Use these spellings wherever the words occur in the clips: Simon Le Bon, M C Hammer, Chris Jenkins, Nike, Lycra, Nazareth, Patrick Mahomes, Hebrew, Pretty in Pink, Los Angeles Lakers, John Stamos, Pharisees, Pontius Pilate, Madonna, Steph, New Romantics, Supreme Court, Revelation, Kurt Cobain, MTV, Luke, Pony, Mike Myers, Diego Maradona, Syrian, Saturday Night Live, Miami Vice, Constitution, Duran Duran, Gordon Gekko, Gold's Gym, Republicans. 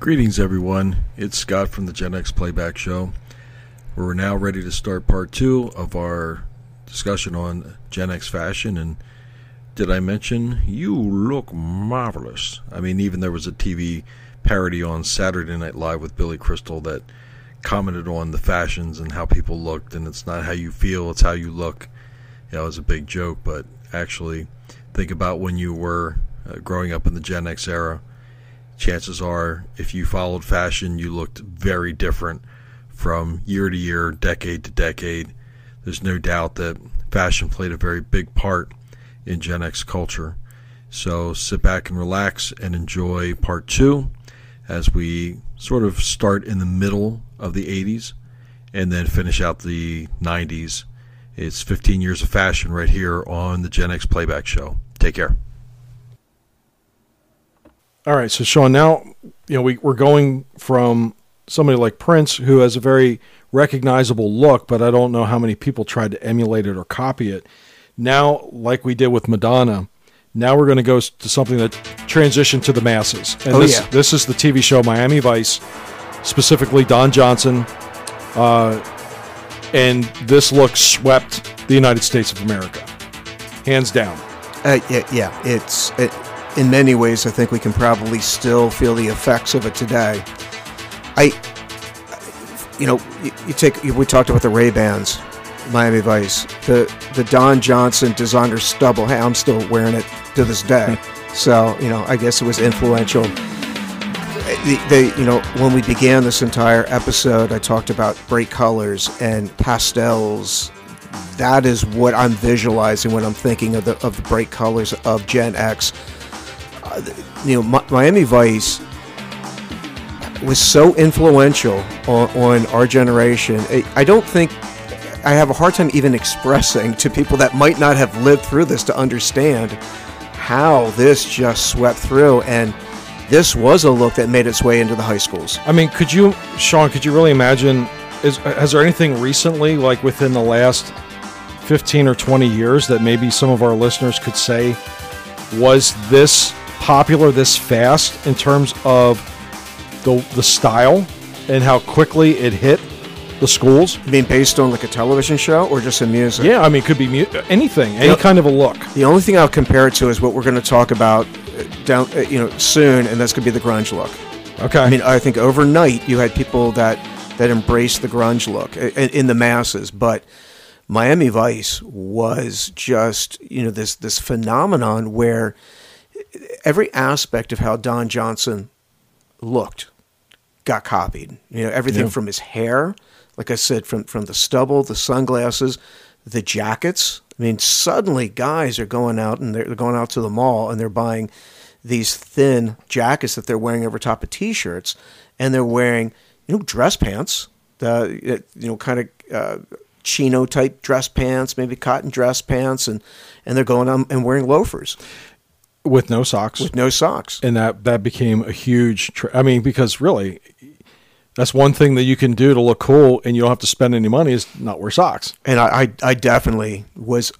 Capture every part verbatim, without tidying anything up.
Greetings, everyone. It's Scott from the Gen X Playback Show. We're now ready to start part two of our discussion on Gen X fashion. And did I mention you look marvelous? I mean, even there was a T V parody on Saturday Night Live with Billy Crystal that commented on the fashions and how people looked, and it's not how you feel, it's how you look. Yeah, it was a big joke, but actually think about when you were uh, growing up in the Gen X era. Chances are, if you followed fashion, you looked very different from year to year, decade to decade. There's no doubt that fashion played a very big part in Gen X culture. So sit back and relax and enjoy part two as we sort of start in the middle of the eighties and then finish out the nineties. It's fifteen years of fashion right here on the Gen X Playback Show. Take care. All right, so Sean, now you know we, we're going from somebody like Prince, who has a very recognizable look, but I don't know how many people tried to emulate it or copy it. Now, like we did with Madonna, now we're going to go to something that transitioned to the masses. And oh, this, yeah. This is the T V show Miami Vice, specifically Don Johnson, uh, and this look swept the United States of America, hands down. Uh, yeah, yeah, it's... It- In many ways, I think we can probably still feel the effects of it today. I, you know, you, you take you, we talked about the Ray Bans, Miami Vice, the the Don Johnson designer stubble. Hey, I'm still wearing it to this day. So you know, I guess it was influential. They, they, you know, when we began this entire episode, I talked about bright colors and pastels. That is what I'm visualizing when I'm thinking of the of the bright colors of Gen X. You know, Miami Vice was so influential on, on our generation. I don't think I have a hard time even expressing to people that might not have lived through this to understand how this just swept through. And this was a look that made its way into the high schools. I mean, could you, Sean, could you really imagine, is, has there anything recently, like within the last fifteen or twenty years, that maybe some of our listeners could say was this popular this fast in terms of the the style and how quickly it hit the schools? I mean, based on like a television show or just in music? Yeah, I mean, it could be mu- anything, any you know, kind of a look. The only thing I'll compare it to is what we're going to talk about down, you know, soon, and that's going to be the grunge look. Okay. I mean, I think overnight you had people that, that embraced the grunge look in, in the masses, but Miami Vice was just, you know, this this phenomenon where every aspect of how Don Johnson looked got copied. You know, everything yeah. from his hair, like I said, from, from the stubble, the sunglasses, the jackets. I mean, suddenly guys are going out and they're going out to the mall and they're buying these thin jackets that they're wearing over top of T-shirts, and they're wearing, you know, dress pants, the, you know, kind of... Uh, chino type dress pants, maybe cotton dress pants, and and they're going on and wearing loafers with no socks with no socks and that that became a huge tra- I mean, because really that's one thing that you can do to look cool and you don't have to spend any money is not wear socks. And I I, I definitely was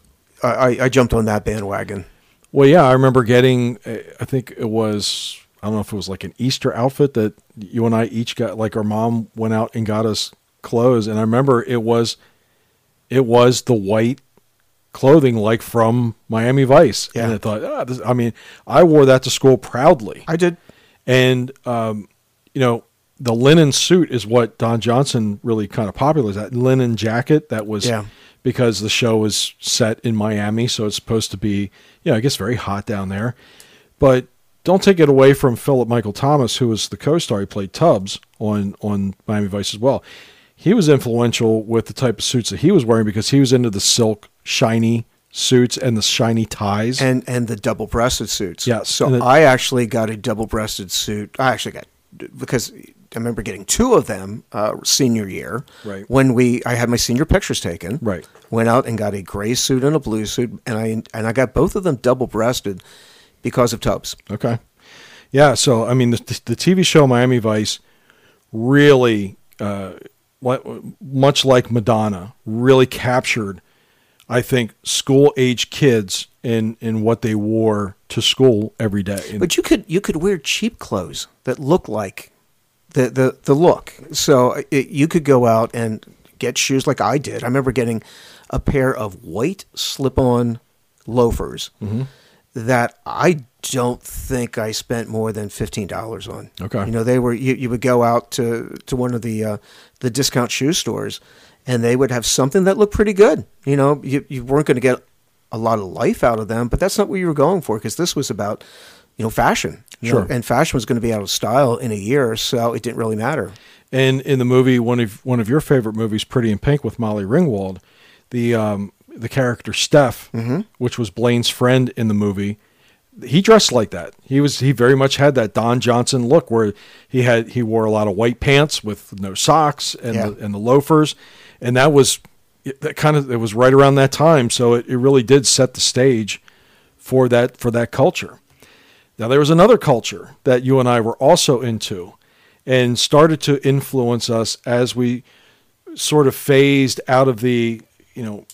I, I jumped on that bandwagon. Well, yeah, I remember getting I think it was I don't know if it was like an Easter outfit that you and I each got, like our mom went out and got us clothes, and I remember it was It was the white clothing, like from Miami Vice. Yeah. And I thought, oh, this, I mean, I wore that to school proudly. I did. And, um, you know, the linen suit is what Don Johnson really kind of popularized. That linen jacket that was yeah. because the show was set in Miami. So it's supposed to be, you know, I guess very hot down there. But don't take it away from Philip Michael Thomas, who was the co-star. He played Tubbs on, on Miami Vice as well. He was influential with the type of suits that he was wearing because he was into the silk shiny suits and the shiny ties. And and the double-breasted suits. Yes. So the, I actually got a double-breasted suit. I actually got, because I remember getting two of them uh, senior year. Right. When we, I had my senior pictures taken. Right. Went out and got a gray suit and a blue suit. And I, and I got both of them double-breasted because of Tubbs. Okay. Yeah. So, I mean, the, the T V show Miami Vice really... Uh, much like Madonna, really captured, I think, school-age kids in, in what they wore to school every day. But you could you could wear cheap clothes that look like the the, the look. So it, you could go out and get shoes like I did. I remember getting a pair of white slip-on loafers mm-hmm. that I don't think I spent more than fifteen dollars on. Okay. You know, they were, you, you would go out to, to one of the uh, the discount shoe stores and they would have something that looked pretty good. You know, you, you weren't going to get a lot of life out of them, but that's not what you were going for, because this was about, you know, fashion. Sure. You know, and fashion was going to be out of style in a year, so it didn't really matter. And in the movie, one of one of your favorite movies, Pretty in Pink with Molly Ringwald, the um, the character Steph, mm-hmm. which was Blaine's friend in the movie, he dressed like that. He was he very much had that Don Johnson look, where he had he wore a lot of white pants with no socks and yeah. the, and the loafers, and that was that kind of it was right around that time. So it, it really did set the stage for that for that culture. Now, there was another culture that you and I were also into and started to influence us as we sort of phased out of the, you know,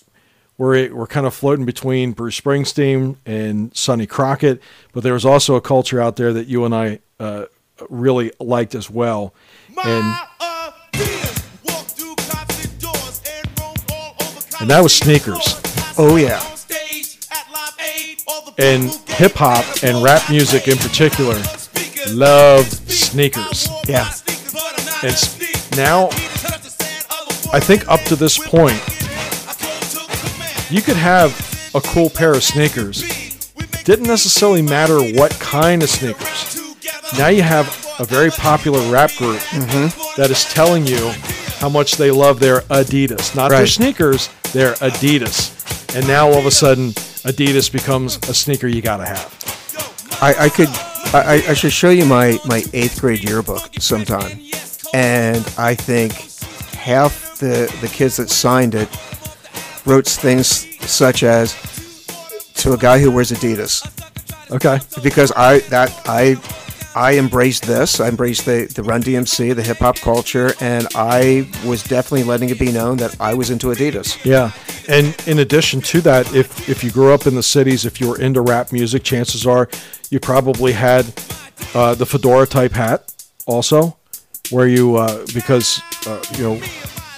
we're, we're kind of floating between Bruce Springsteen and Sonny Crockett, but there was also a culture out there that you and I uh, really liked as well. My and, and, and that was sneakers. Oh, yeah. And hip-hop and rap music in particular loved sneakers. Yeah. And now, I think up to this point, you could have a cool pair of sneakers. Didn't necessarily matter what kind of sneakers. Now you have a very popular rap group mm-hmm. that is telling you how much they love their Adidas. Not right. their sneakers, their Adidas. And now all of a sudden, Adidas becomes a sneaker you gotta have. I, I could, I, I should show you my, my eighth grade yearbook sometime, and I think half the, the kids that signed it wrote things such as to a guy who wears Adidas. Okay. Because I that I I embraced this. I embraced the, the Run D M C, the hip hop culture, and I was definitely letting it be known that I was into Adidas. Yeah. And in addition to that, if, if you grew up in the cities, if you were into rap music, chances are you probably had uh, the fedora type hat also, where you uh, because uh, you know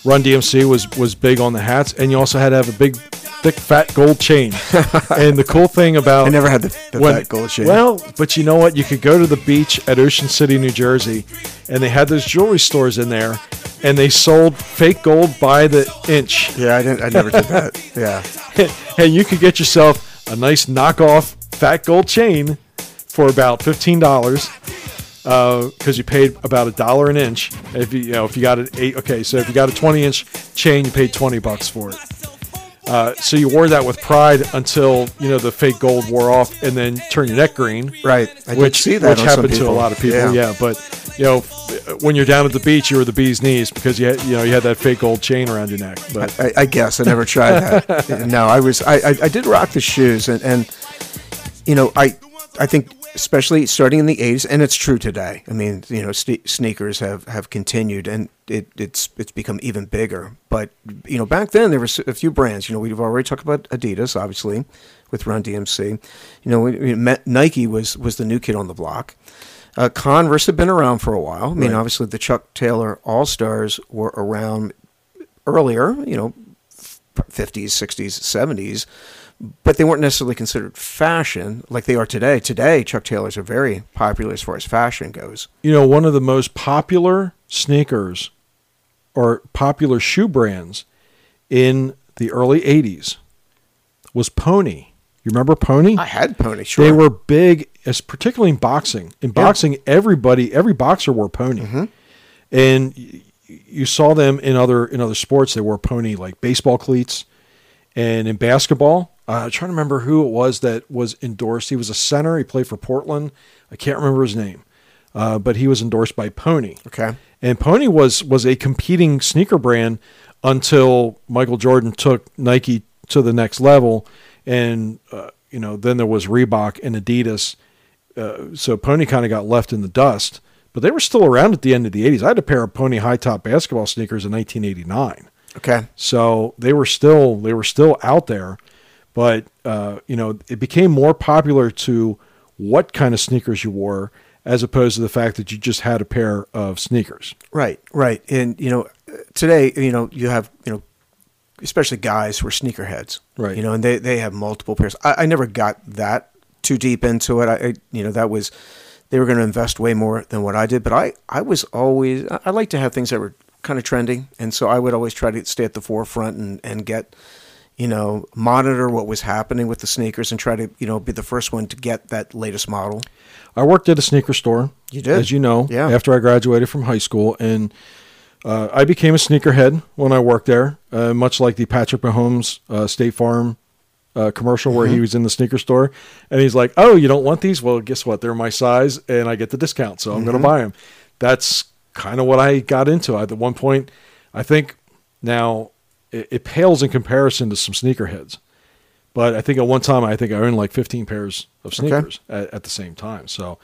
Run D M C was was big on the hats, and you also had to have a big, thick, fat gold chain. And the cool thing about I never had the, the when, fat gold chain. Well, but you know what? You could go to the beach at Ocean City, New Jersey, and they had those jewelry stores in there. And they sold fake gold by the inch. Yeah, I didn't. I never did that. Yeah. And you could get yourself a nice knockoff fat gold chain for about fifteen dollars because uh, you paid about a dollar an inch. If you, you know, if you got an eight, okay, so if you got a twenty-inch chain, you paid twenty bucks for it. Uh, so you wore that with pride until, you know, the fake gold wore off and then turned your neck green. Right. I which did see that which on happened some to a lot of people. Yeah. yeah. But, you know, when you're down at the beach, you were the bee's knees because, you had, you know, you had that fake gold chain around your neck. But I, I, I guess I never tried that. No, I was I, I, I did rock the shoes. And, and you know, I, I think especially starting in the eighties, and it's true today. I mean, you know, st- sneakers have, have continued and it, it's it's become even bigger. But, you know, back then there were a few brands. You know, we've already talked about Adidas, obviously, with Run D M C. You know, we, we met Nike was, was the new kid on the block. Uh, Converse had been around for a while. I mean, right. obviously the Chuck Taylor All-Stars were around earlier, you know, fifties, sixties, seventies. But they weren't necessarily considered fashion like they are today. Today, Chuck Taylors are very popular as far as fashion goes. You know, one of the most popular sneakers or popular shoe brands in the early eighties was Pony. You remember Pony? I had Pony, sure. They were big, as particularly in boxing. In boxing, yeah. everybody, every boxer wore Pony. Mm-hmm. And you saw them in other in other sports. They wore Pony like baseball cleats. And in basketball... Uh, I'm trying to remember who it was that was endorsed. He was a center. He played for Portland. I can't remember his name, uh, but he was endorsed by Pony. Okay. And Pony was was a competing sneaker brand until Michael Jordan took Nike to the next level, and uh, you know then there was Reebok and Adidas. Uh, so Pony kind of got left in the dust, but they were still around at the end of the eighties. I had a pair of Pony high top basketball sneakers in nineteen eighty-nine. Okay. So they were still they were still out there. But, uh, you know, it became more popular to what kind of sneakers you wore as opposed to the fact that you just had a pair of sneakers. Right, right. And, you know, today, you know, you have, you know, especially guys who are sneakerheads. Right. You know, and they, they have multiple pairs. I, I never got that too deep into it. I, I you know, that was, they were going to invest way more than what I did. But I, I was always, I, I like to have things that were kind of trendy. And so I would always try to stay at the forefront and, and get, you know, monitor what was happening with the sneakers and try to, you know, be the first one to get that latest model. I worked at a sneaker store. You did? As you know, yeah. After I graduated from high school. And uh, I became a sneakerhead when I worked there, uh, much like the Patrick Mahomes uh, State Farm uh, commercial where mm-hmm. he was in the sneaker store. And he's like, oh, you don't want these? Well, guess what? They're my size and I get the discount, so I'm mm-hmm. going to buy them. That's kind of what I got into. At one point, I think now it, it pales in comparison to some sneakerheads. But I think at one time, I think I owned like fifteen pairs of sneakers okay. at, at the same time. So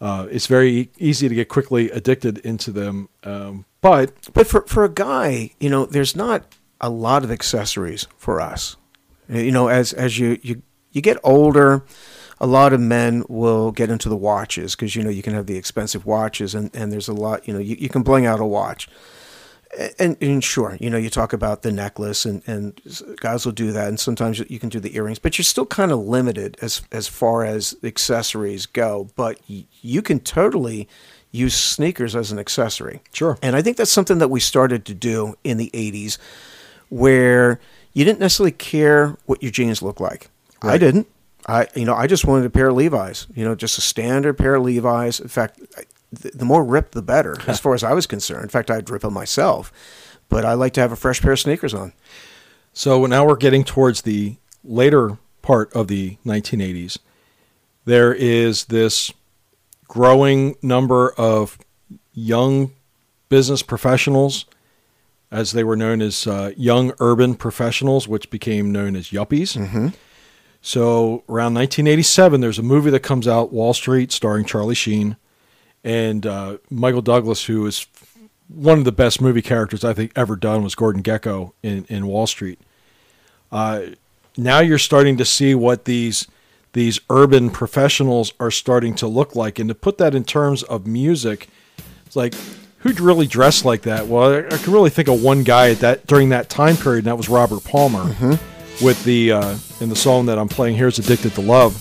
uh, it's very easy to get quickly addicted into them. Um, but but for, for a guy, you know, there's not a lot of accessories for us. You know, as as you, you, you get older, a lot of men will get into the watches because, you know, you can have the expensive watches and, and there's a lot, you know, you, you can bling out a watch. And, and sure, you know, you talk about the necklace and, and guys will do that. And sometimes you can do the earrings, but you're still kind of limited as as far as accessories go. But y- you can totally use sneakers as an accessory. Sure. And I think that's something that we started to do in the eighties where you didn't necessarily care what your jeans looked like. Right. I didn't. I you know, I just wanted a pair of Levi's, you know, just a standard pair of Levi's. In fact, I, the more ripped, the better, as far as I was concerned. In fact, I'd rip them myself, but I like to have a fresh pair of sneakers on. So now we're getting towards the later part of the nineteen eighties. There is this growing number of young business professionals, as they were known as uh, young urban professionals, which became known as yuppies. Mm-hmm. So around nineteen eighty-seven, there's a movie that comes out, Wall Street, starring Charlie Sheen. And uh, Michael Douglas, who is one of the best movie characters I think ever done, was Gordon Gekko in, in Wall Street. Uh, now you're starting to see what these these urban professionals are starting to look like. And to put that in terms of music, it's like, who'd really dress like that? Well, I, I can really think of one guy at that during that time period, and that was Robert Palmer mm-hmm. with the uh, in the song that I'm playing here is "Addicted to Love."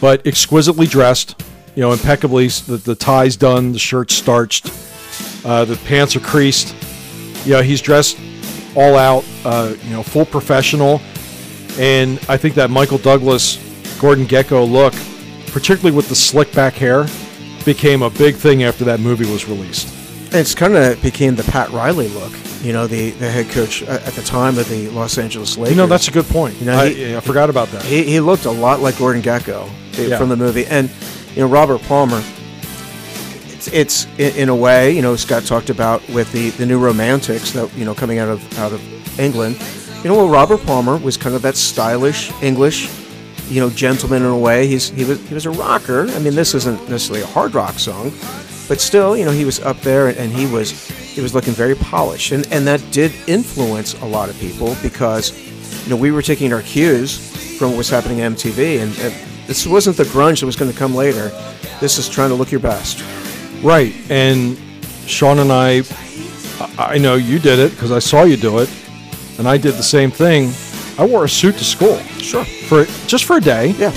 But exquisitely dressed. You know, impeccably, the, the tie's done, the shirt's starched, uh, the pants are creased. You know, he's dressed all out, uh, you know, full professional. And I think that Michael Douglas, Gordon Gekko look, particularly with the slick back hair, became a big thing after that movie was released. It's kind of became the Pat Riley look, you know, the, the head coach at the time of the Los Angeles Lakers. You know, that's a good point. You know, I, he, I forgot about that. He, he looked a lot like Gordon Gekko yeah. from the movie. And you know, Robert Palmer, it's, it's in a way, you know, Scott talked about with the, the new romantics that, you know, coming out of out of England. You know, well, Robert Palmer was kind of that stylish English, you know, gentleman in a way. He's he was he was a rocker. I mean, this isn't necessarily a hard rock song, but still, you know, he was up there and, and he was he was looking very polished. And and that did influence a lot of people because, you know, we were taking our cues from what was happening at M T V and, and this wasn't the grunge that was going to come later. This is trying to look your best. Right. And Sean and I, I know you did it because I saw you do it. And I did the same thing. I wore a suit to school. Sure. For just for a day. Yeah.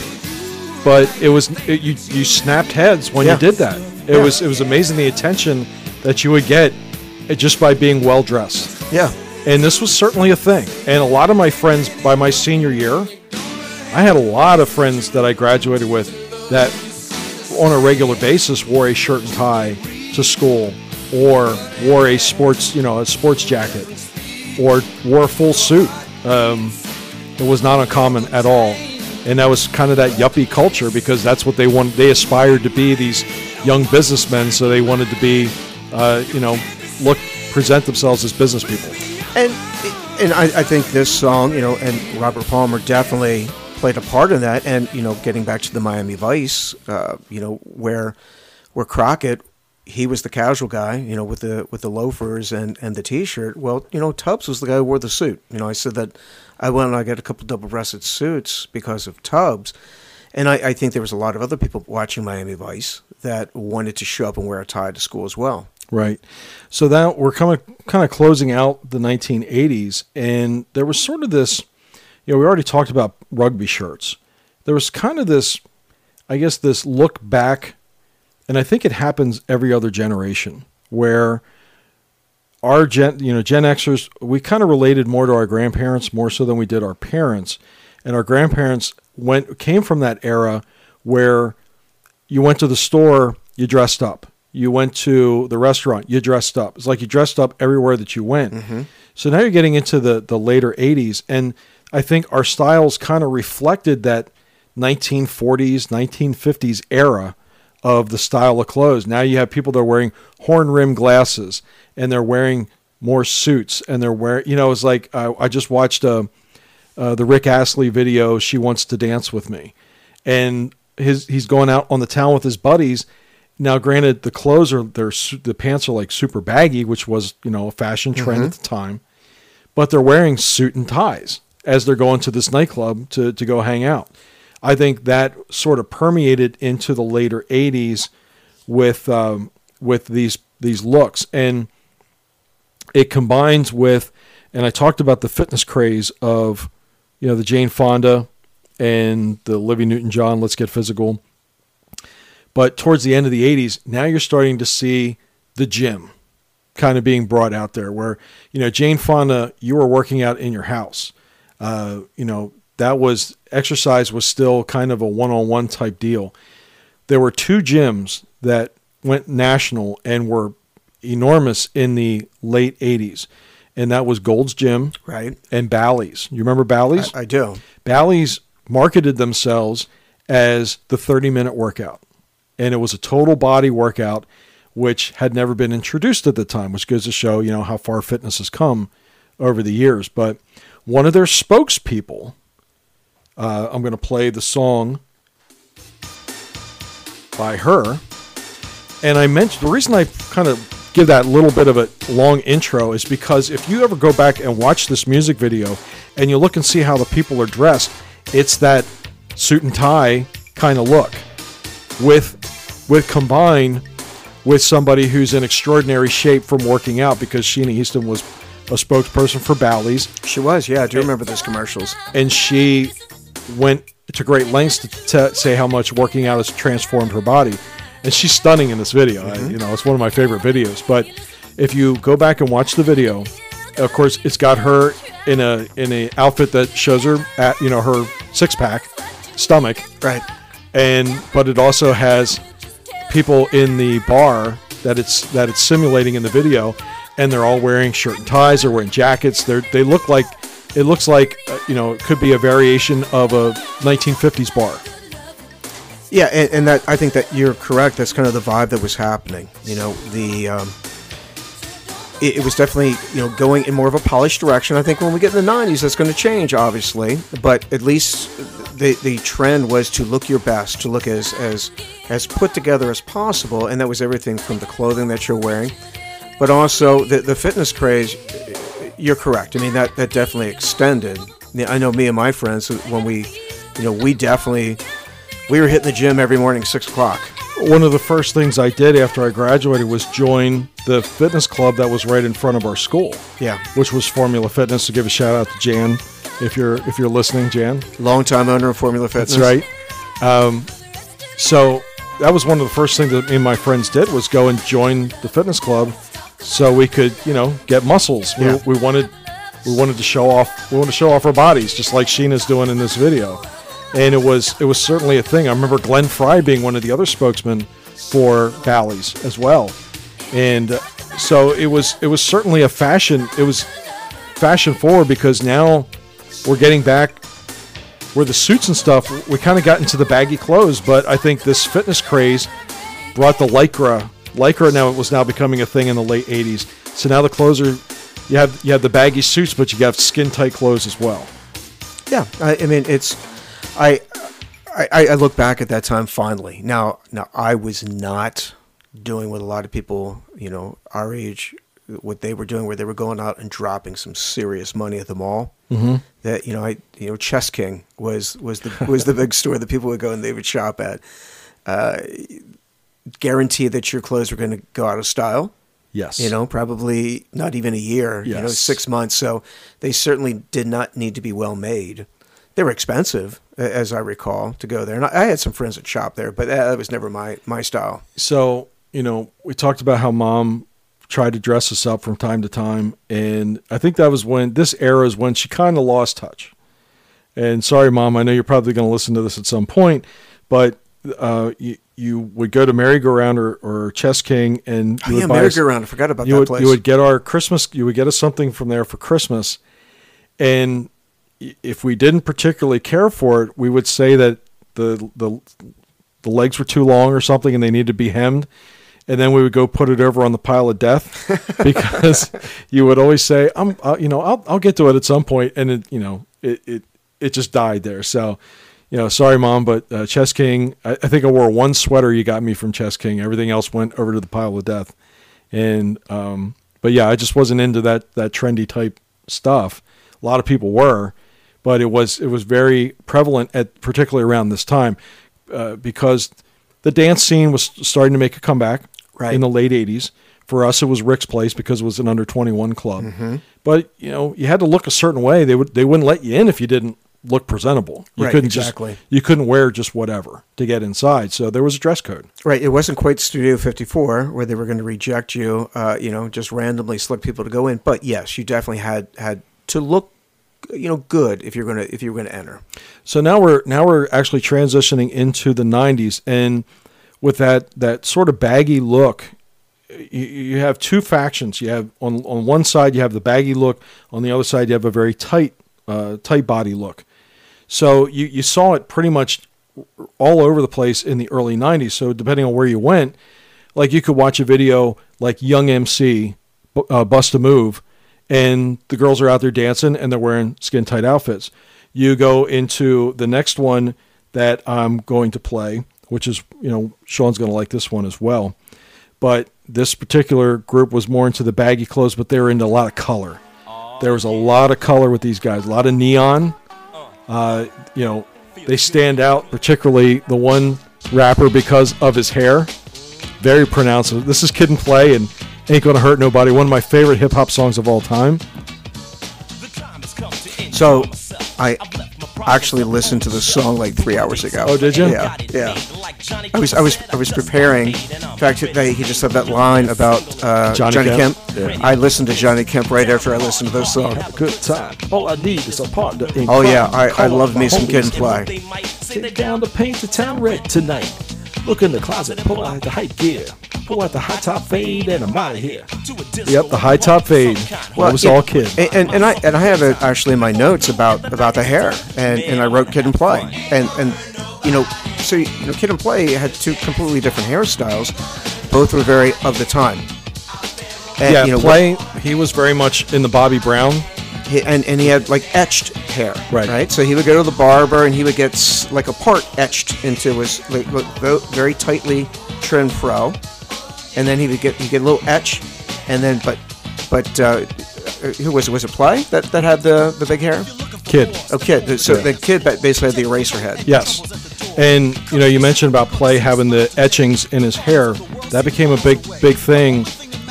But it was it, you you snapped heads when yeah. you did that. It yeah. was it was amazing the attention that you would get just by being well dressed. Yeah. And this was certainly a thing. And a lot of my friends by my senior year, I had a lot of friends that I graduated with that on a regular basis wore a shirt and tie to school or wore a sports, you know, a sports jacket or wore a full suit. Um, it was not uncommon at all. And that was kind of that yuppie culture because that's what they wanted. They aspired to be these young businessmen. So they wanted to be, uh, you know, look, present themselves as business people. And, and I, I think this song, you know, and Robert Palmer definitely played a part in that, and you know, getting back to the Miami Vice, uh, you know, where where Crockett, he was the casual guy, you know, with the with the loafers and, and the t-shirt. Well, you know, Tubbs was the guy who wore the suit. You know, I said that I went and I got a couple double-breasted suits because of Tubbs, And I, I think there was a lot of other people watching Miami Vice that wanted to show up and wear a tie to school as well. Right. So that we're kind of, kind of closing out the nineteen eighties, and there was sort of this, you know, we already talked about rugby shirts. There was kind of this, I guess, this look back, and I think it happens every other generation, where our gen, you know, Gen Xers, we kind of related more to our grandparents more so than we did our parents. And our grandparents went came from that era where you went to the store, you dressed up. You went to the restaurant, you dressed up. It's like you dressed up everywhere that you went. Mm-hmm. So now you're getting into the, the later eighties. And I think our styles kind of reflected that nineteen forties, nineteen fifties era of the style of clothes. Now you have people that are wearing horn-rimmed glasses, and they're wearing more suits, and they're wearing, you know, it's like uh, I just watched a... Uh, the Rick Astley video, She Wants to Dance with Me, and his he's going out on the town with his buddies. Now, granted, the clothes are they're the pants are like super baggy, which was, you know, a fashion trend mm-hmm. at the time, but they're wearing suit and ties as they're going to this nightclub to to go hang out. I think that sort of permeated into the later eighties with um, with these these looks, and it combines with, and I talked about the fitness craze of, you know, the Jane Fonda and the Olivia Newton-John, let's get physical. But towards the end of the eighties, now you're starting to see the gym kind of being brought out there where, you know, Jane Fonda, you were working out in your house. Uh, you know, that was exercise was still kind of a one-on-one type deal. There were two gyms that went national and were enormous in the late eighties. And that was Gold's Gym, right, and Bally's. You remember Bally's? I, I do. Bally's marketed themselves as the thirty-minute workout. And it was a total body workout, which had never been introduced at the time, which goes to show, you know, how far fitness has come over the years. But one of their spokespeople, uh, I'm going to play the song by her. And I mentioned, the reason I kind of give that little bit of a long intro is because if you ever go back and watch this music video and you look and see how the people are dressed, it's that suit and tie kind of look with with combined with somebody who's in extraordinary shape from working out, because Sheena Easton was a spokesperson for Bally's. She was, yeah, I do and, remember those commercials. And she went to great lengths to t- say how much working out has transformed her body. And she's stunning in this video. Mm-hmm. I, you know, it's one of my favorite videos. But if you go back and watch the video, of course, it's got her in a in a outfit that shows her at, you know, her six pack, stomach, right. And but it also has people in the bar that it's that it's simulating in the video, and they're all wearing shirt and ties. They're wearing jackets. They they look like it looks like uh, you know, it could be a variation of a nineteen fifties bar. Yeah, and, and that I think that you're correct. That's kind of the vibe that was happening. You know, the um, it, it was definitely, you know, going in more of a polished direction. I think when we get in the nineties, that's going to change, obviously. But at least the the trend was to look your best, to look as as as put together as possible, and that was everything from the clothing that you're wearing, but also the the fitness craze. You're correct. I mean, that that definitely extended. I know me and my friends when we, you know, we definitely. We were hitting the gym every morning, six o'clock. One of the first things I did after I graduated was join the fitness club that was right in front of our school. Yeah. Which was Formula Fitness. So give a shout out to Jan, if you're if you're listening, Jan. Longtime owner of Formula Fitness. That's right. Um, so that was one of the first things that me and my friends did was go and join the fitness club so we could, you know, get muscles. Yeah. We, we wanted we wanted to show off we wanted to show off our bodies, just like Sheena's doing in this video. And it was it was certainly a thing. I remember Glenn Fry being one of the other spokesmen for Bally's as well, and so it was it was certainly a fashion. It was fashion forward because now we're getting back where the suits and stuff. We kind of got into the baggy clothes, but I think this fitness craze brought the lycra. Lycra now it was now becoming a thing in the late eighties. So now the clothes are you have you have the baggy suits, but you have skin tight clothes as well. Yeah, I, I mean it's. I, I I look back at that time fondly. Now, now I was not doing what a lot of people, you know, our age what they were doing, where they were going out and dropping some serious money at the mall. Mm-hmm. That, you know, I, you know, Chess King was was the was the big store that people would go and they would shop at. Uh, guarantee that your clothes were going to go out of style. Yes. You know, probably not even a year, yes. you know, six months. So they certainly did not need to be well made. They were expensive, as I recall, to go there. And I had some friends that shopped there, but that was never my, my style. So, you know, we talked about how mom tried to dress us up from time to time. And I think that was when, this era is when she kind of lost touch. And sorry, mom, I know you're probably going to listen to this at some point, but uh, you, you would go to Merry Go Round or, or Chess King, and you oh, would yeah, buy Merry Go Round. I forgot about you that would, place. You would get our Christmas. You would get us something from there for Christmas, and if we didn't particularly care for it, we would say that the the the legs were too long or something, and they needed to be hemmed. And then we would go put it over on the pile of death because you would always say, "I'm, uh, you know, I'll I'll get to it at some point," and it, you know, it it it just died there. So. You know, sorry, Mom, but uh, Chess King, I, I think I wore one sweater you got me from Chess King. Everything else went over to the pile of death. And, um, but yeah, I just wasn't into that, that trendy type stuff. A lot of people were, but it was, it was very prevalent at particularly around this time uh, because the dance scene was starting to make a comeback right. in the late eighties. For us, it was Rick's Place because it was an under twenty-one club, mm-hmm. but you know, you had to look a certain way. They would, they wouldn't let you in if you didn't look presentable. You right, couldn't exactly. just, you couldn't wear just whatever to get inside. So there was a dress code. Right. It wasn't quite Studio fifty-four where they were going to reject you, uh, you know, just randomly select people to go in. But yes, you definitely had, had to look, you know, good if you're going to, if you're going to enter. So now we're, now we're actually transitioning into the nineties. And with that, that sort of baggy look, you, you have two factions. You have on, on one side, you have the baggy look. On the other side, you have a very tight, uh, tight body look. So you, you saw it pretty much all over the place in the early nineties. So depending on where you went, like you could watch a video like Young M C, uh, Bust a Move, and the girls are out there dancing and they're wearing skin tight outfits. You go into the next one that I'm going to play, which is, you know, Sean's going to like this one as well. But this particular group was more into the baggy clothes, but they were into a lot of color. There was a lot of color with these guys, a lot of neon. Uh, you know, they stand out, particularly the one rapper because of his hair. Very pronounced. This is Kid and Play and Ain't Gonna Hurt Nobody. One of my favorite hip hop songs of all time. So I actually listened to this song like three hours ago. Oh, did you? Yeah, yeah. I was, I was, I was preparing. In fact, he just said that line about uh, Johnny, Johnny Kemp. Kemp. Yeah. I listened to Johnny Kemp right after I listened to this song. Have a good time. All I need is a partner. Oh yeah, I, I love me some Kid and Play. Take down the paint to town red tonight. Look in the closet, pull out the hype gear. Pull out the high top fade and I'm out of here. Yep, the high top fade. Well, it was all Kid. And, and, and I and I have it actually in my notes about, about the hair. And, and I wrote Kid and Play. And, and you know, so you know, Kid and Play had two completely different hairstyles. Both were very of the time. And, yeah, you know, Play, what, he was very much in the Bobby Brown. He, and, and he had like etched hair, right. right? So he would go to the barber and he would get like a part etched into his like, very tightly trimmed fro, and then he would get he get a little etch, and then but but uh, who was it? Was it Play that, that had the, the big hair? Kid. Oh, Kid. So yeah. The Kid basically had the eraser head. Yes, and you know you mentioned about Play having the etchings in his hair. That became a big big thing.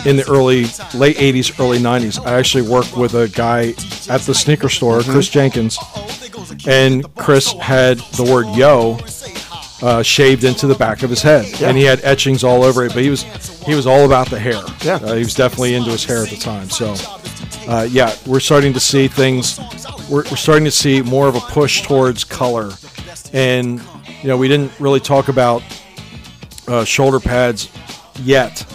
In the early, late eighties, early nineties, I actually worked with a guy at the sneaker store, mm-hmm. Chris Jenkins, and Chris had the word "yo" uh, shaved into the back of his head, yeah. and he had etchings all over it. But he was he was all about the hair. Yeah, uh, he was definitely into his hair at the time. So, uh, yeah, we're starting to see things. We're, we're starting to see more of a push towards color, and you know, we didn't really talk about uh, shoulder pads yet.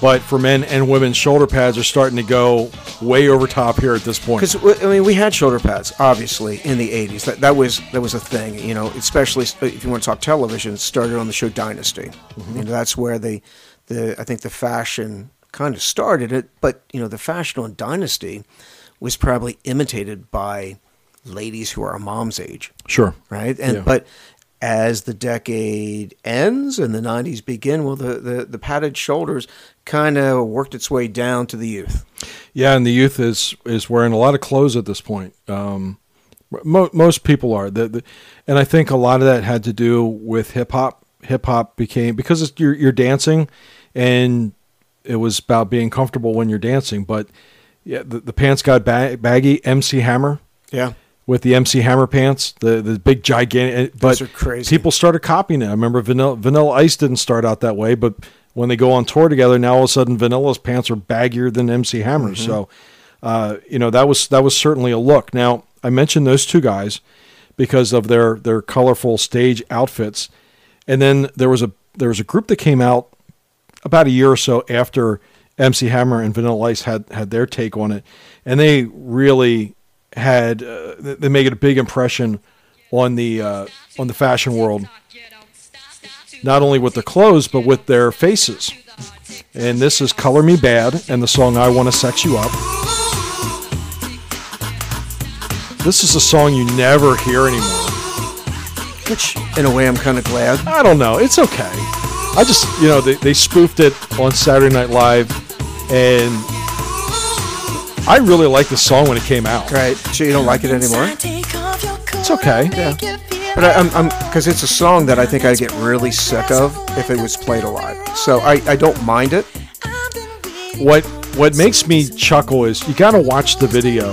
But for men and women, shoulder pads are starting to go way over top here at this point. Because I mean, we had shoulder pads, obviously, in the eighties. That that was that was a thing, you know. Especially if you want to talk television, it started on the show Dynasty. Mm-hmm. You know, that's where the the I think the fashion kind of started it. But you know, the fashion on Dynasty was probably imitated by ladies who are our mom's age. Sure, right? And yeah. but as the decade ends and the nineties begin, well, the, the, the padded shoulders kind of worked its way down to the youth. Yeah, and the youth is is wearing a lot of clothes at this point. Um, mo- most people are. The, the, and I think a lot of that had to do with hip-hop. Hip-hop became, because it's, you're, you're dancing, and it was about being comfortable when you're dancing, but yeah, the, the pants got bag- baggy. M C Hammer. Yeah. With the M C Hammer pants, the, the big gigantic, but those are crazy. People started copying it. I remember Vanilla Vanilla Ice didn't start out that way, but when they go on tour together, now all of a sudden Vanilla's pants are baggier than M C Hammer's. Mm-hmm. So, uh, you know, that was that was certainly a look. Now I mentioned those two guys because of their their colorful stage outfits, and then there was a there was a group that came out about a year or so after M C Hammer and Vanilla Ice had had their take on it, and they really had uh, they made a big impression on the uh, on the fashion world, not only with their clothes but with their faces. And this is "Color Me Bad" and the song "I Wanna Sex You Up." This is a song you never hear anymore, which in a way I'm kind of glad. I don't know, it's okay. I just, you know, they, they spoofed it on Saturday Night Live, and I really liked the song when it came out. Right. So you don't like it anymore? It's okay. Yeah. But I, I'm, I'm, because it's a song that I think I'd get really sick of if it was played a lot. So I, I don't mind it. What, what makes me chuckle is you got to watch the video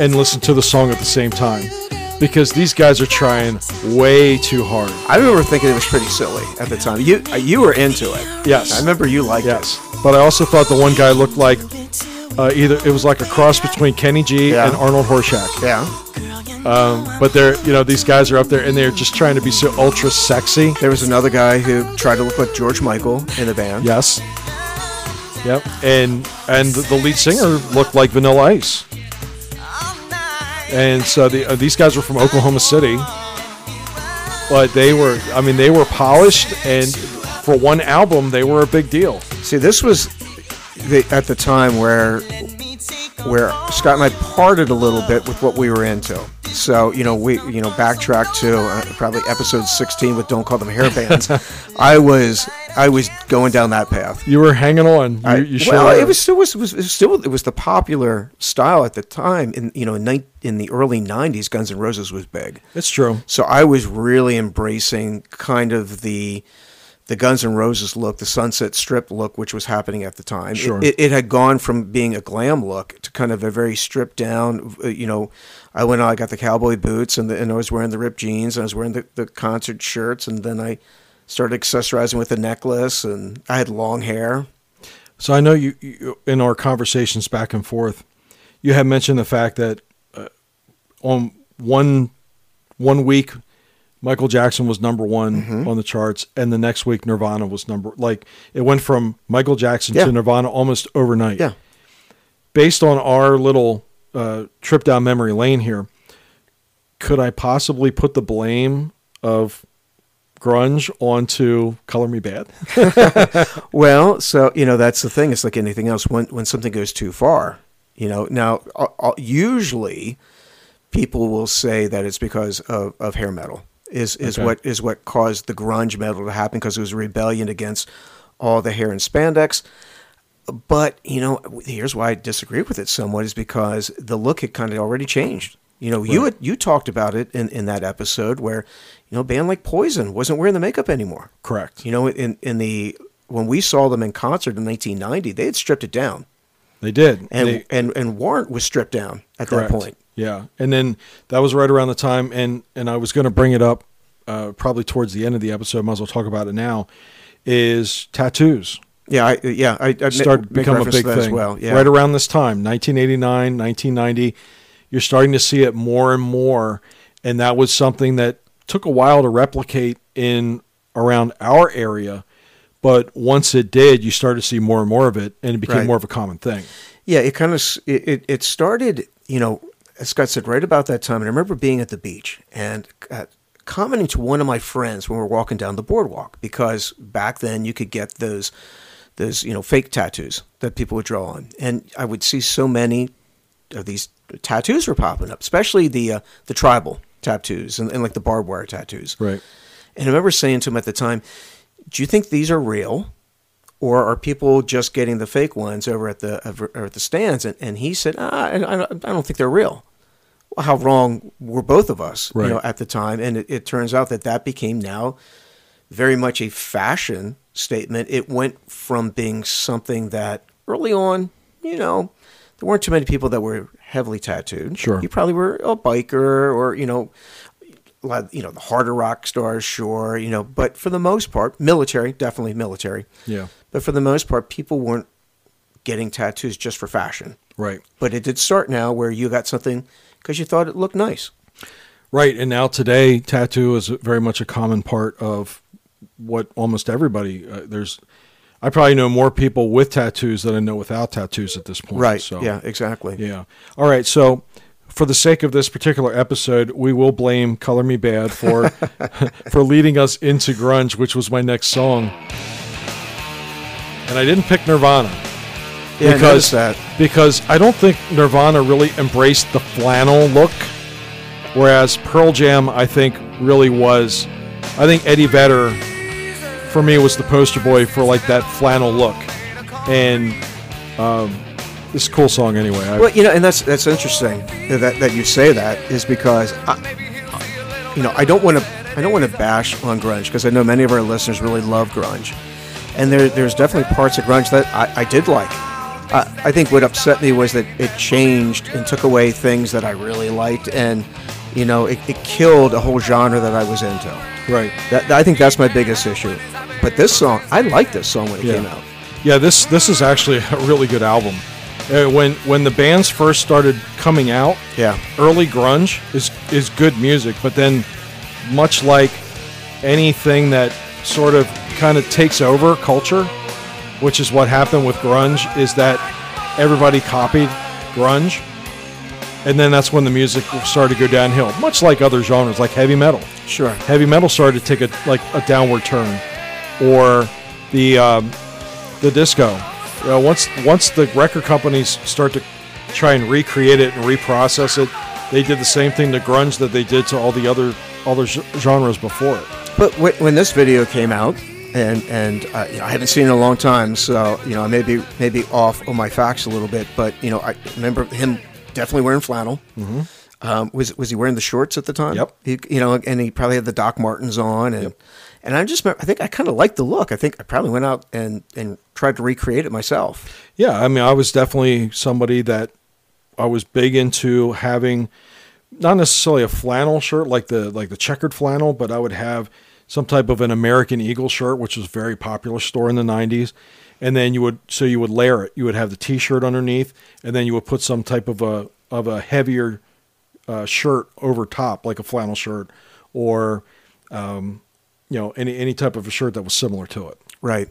and listen to the song at the same time, because these guys are trying way too hard. I remember thinking it was pretty silly at the time. You, you were into it. Yes. I remember you liked yes. it. Yes. But I also thought the one guy looked like, Uh, either it was like a cross between Kenny G yeah. and Arnold Horshack. Yeah. Um, but they're, you know, these guys are up there and they're just trying to be so ultra sexy. There was another guy who tried to look like George Michael in the band. Yes. Yep. And and the lead singer looked like Vanilla Ice. And so the, uh, these guys were from Oklahoma City, but they were, I mean, they were polished, and for one album they were a big deal. See, this was The, at the time where where Scott and I parted a little bit with what we were into. So, you know, we, you know, backtrack to uh, probably episode sixteen with Don't Call Them Hair Bands. I was I was going down that path. You were hanging on. You, I, you sure well, were. It was still was, was, was still it was the popular style at the time. In you know in, in the early nineties, Guns N' Roses was big. That's true. So I was really embracing kind of the the Guns N' Roses look, the Sunset Strip look, which was happening at the time. Sure. It, it, it had gone from being a glam look to kind of a very stripped down, you know, I went out, I got the cowboy boots, and, the, and I was wearing the ripped jeans, and I was wearing the, the concert shirts, and then I started accessorizing with a necklace, and I had long hair. So I know you, you in our conversations back and forth, you had mentioned the fact that uh, on one one week, Michael Jackson was number one mm-hmm. on the charts, and the next week Nirvana was number, like it went from Michael Jackson yeah. to Nirvana almost overnight. Yeah. Based on our little uh, trip down memory lane here, could I possibly put the blame of grunge onto "Color Me Bad"? Well, so you know that's the thing. It's like anything else. When when something goes too far, you know. Now, I'll, usually people will say that it's because of, of hair metal. Is is okay. what is what caused the grunge metal to happen, because it was a rebellion against all the hair and spandex. But you know, here's why I disagree with it somewhat, is because the look had kind of already changed. You know, right. you had, you talked about it in, in that episode where, you know, a band like Poison wasn't wearing the makeup anymore. Correct. You know, in in the when we saw them in concert in nineteen ninety, they had stripped it down. They did, and they, and and Warrant was stripped down at correct. that point. Yeah, and then that was right around the time, and, and I was going to bring it up uh, probably towards the end of the episode. I might as well talk about it now. Is tattoos? Yeah, I, yeah, I, I start become a big thing as well. Yeah. Right around this time, nineteen eighty-nine, nineteen ninety. You're starting to see it more and more, and that was something that took a while to replicate in around our area. But once it did, you started to see more and more of it, and it became right. more of a common thing. Yeah, it kind of it it started, you know. As Scott said, right about that time, and I remember being at the beach and uh, commenting to one of my friends when we were walking down the boardwalk, because back then you could get those, those you know, fake tattoos that people would draw on, and I would see so many of these tattoos were popping up, especially the uh, the tribal tattoos and, and like the barbed wire tattoos. Right. And I remember saying to him at the time, do you think these are real? Or are people just getting the fake ones over at the over, over at the stands? And, and he said, ah, I, I don't think they're real. Well, how wrong were both of us, right, you know, at the time? And it, it turns out that that became now very much a fashion statement. It went from being something that early on, you know, there weren't too many people that were heavily tattooed. Sure. You probably were a biker or, you know, a lot of, you know, the harder rock stars, sure, you know, but for the most part, military, definitely military. Yeah. But for the most part, people weren't getting tattoos just for fashion. Right. But it did start now where you got something because you thought it looked nice. Right. And now today, tattoo is very much a common part of what almost everybody, uh, there's, I probably know more people with tattoos than I know without tattoos at this point. Right. So, yeah, exactly. Yeah. All right. So, for the sake of this particular episode, we will blame Color Me Bad for for leading us into grunge, which was my next song. And I didn't pick Nirvana. Yeah, because, I noticed that. Because I don't think Nirvana really embraced the flannel look, whereas Pearl Jam, I think, really was. I think Eddie Vedder, for me, was the poster boy for like that flannel look. And... Um, it's a cool song anyway. I... Well, you know, and that's that's interesting that, that you say that is because, I, you know, I don't want to I don't want to bash on grunge because I know many of our listeners really love grunge, and there there's definitely parts of grunge that I, I did like. I, I think what upset me was that it changed and took away things that I really liked, and you know, it, it killed a whole genre that I was into. Right. That, I think that's my biggest issue. But this song, I liked this song when it yeah. came out. Yeah. This this is actually a really good album. Uh, when when the bands first started coming out, yeah, early grunge is is good music, but then much like anything that sort of kind of takes over culture, which is what happened with grunge, is that everybody copied grunge, and then that's when the music started to go downhill, much like other genres, like heavy metal. Sure. Heavy metal started to take a like a downward turn, or the um, the disco. You know, once once the record companies start to try and recreate it and reprocess it, they did the same thing to grunge that they did to all the other other genres before it. But when this video came out, and and uh, you know, I haven't seen it in a long time, so you know I may be maybe off on my facts a little bit, but you know I remember him definitely wearing flannel. Mm-hmm. Um, was was he wearing the shorts at the time? Yep. He, you know, and he probably had the Doc Martens on, and yep. and I just remember, I think I kind of liked the look. I think I probably went out and and tried to recreate it myself. Yeah, I mean, I was definitely somebody that I was big into having, not necessarily a flannel shirt like the like the checkered flannel, but I would have some type of an American Eagle shirt, which was a very popular store in the nineties. And then you would so you would layer it. You would have the T-shirt underneath, and then you would put some type of a of a heavier Uh, shirt over top, like a flannel shirt, or um, you know, any any type of a shirt that was similar to it. Right.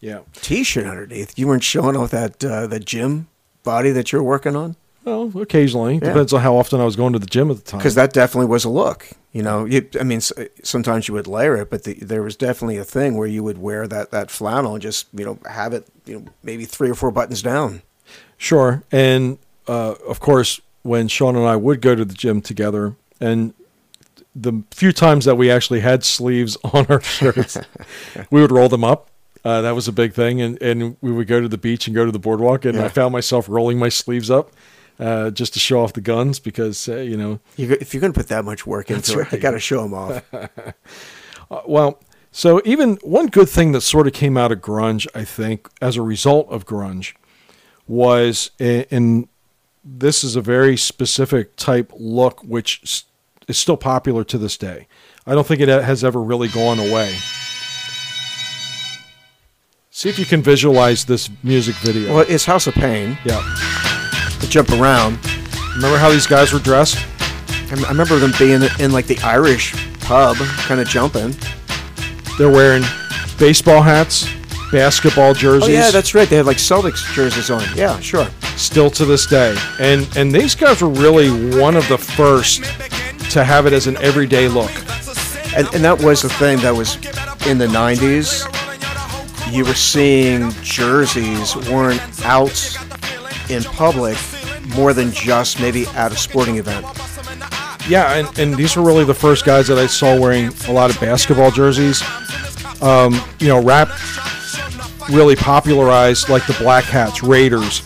Yeah. T-shirt underneath. You weren't showing off that uh, the gym body that you're working on. Well, occasionally, yeah. Depends on how often I was going to the gym at the time. Because that definitely was a look. You know, you, I mean, sometimes you would layer it, but the, there was definitely a thing where you would wear that that flannel and just you know have it you know maybe three or four buttons down. Sure, and uh, of course. When Sean and I would go to the gym together, and the few times that we actually had sleeves on our shirts, we would roll them up. Uh, that was a big thing. And, and we would go to the beach and go to the boardwalk, and yeah. I found myself rolling my sleeves up uh, just to show off the guns because, uh, you know. You, if you're going to put that much work into right. it, you got to show them off. uh, well, so even one good thing that sort of came out of grunge, I think, as a result of grunge, was in... in this is a very specific type look, which is still popular to this day. I don't think it has ever really gone away. See if you can visualize this music video. Well, it's House of Pain. Yeah. To jump around. Remember how these guys were dressed? I remember them being in like the Irish pub, kind of jumping. They're wearing baseball hats, basketball jerseys. Oh, yeah, that's right. They had like Celtics jerseys on. Yeah, sure. Still to this day. And and these guys were really one of the first to have it as an everyday look. And, and that was the thing that was in the nineties. You were seeing jerseys worn out in public more than just maybe at a sporting event. yeah, and, and these were really the first guys that I saw wearing a lot of basketball jerseys. Um, you know, rap really popularized, like, the black hats, Raiders,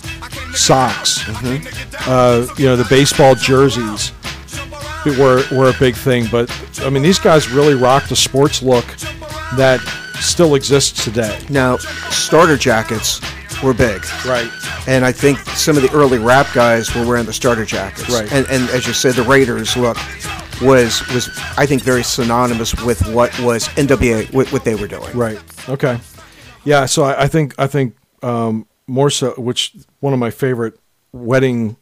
socks, mm-hmm. uh, you know, the baseball jerseys were, were a big thing. But, I mean, these guys really rocked a sports look that still exists today. Now, starter jackets were big. Right. And I think some of the early rap guys were wearing the starter jackets. Right. And, and as you said, the Raiders look was, was I think, very synonymous with what was N W A, what, what they were doing. Right. Okay. Yeah, so I, I think I think um, more so, which one of my favorite wedding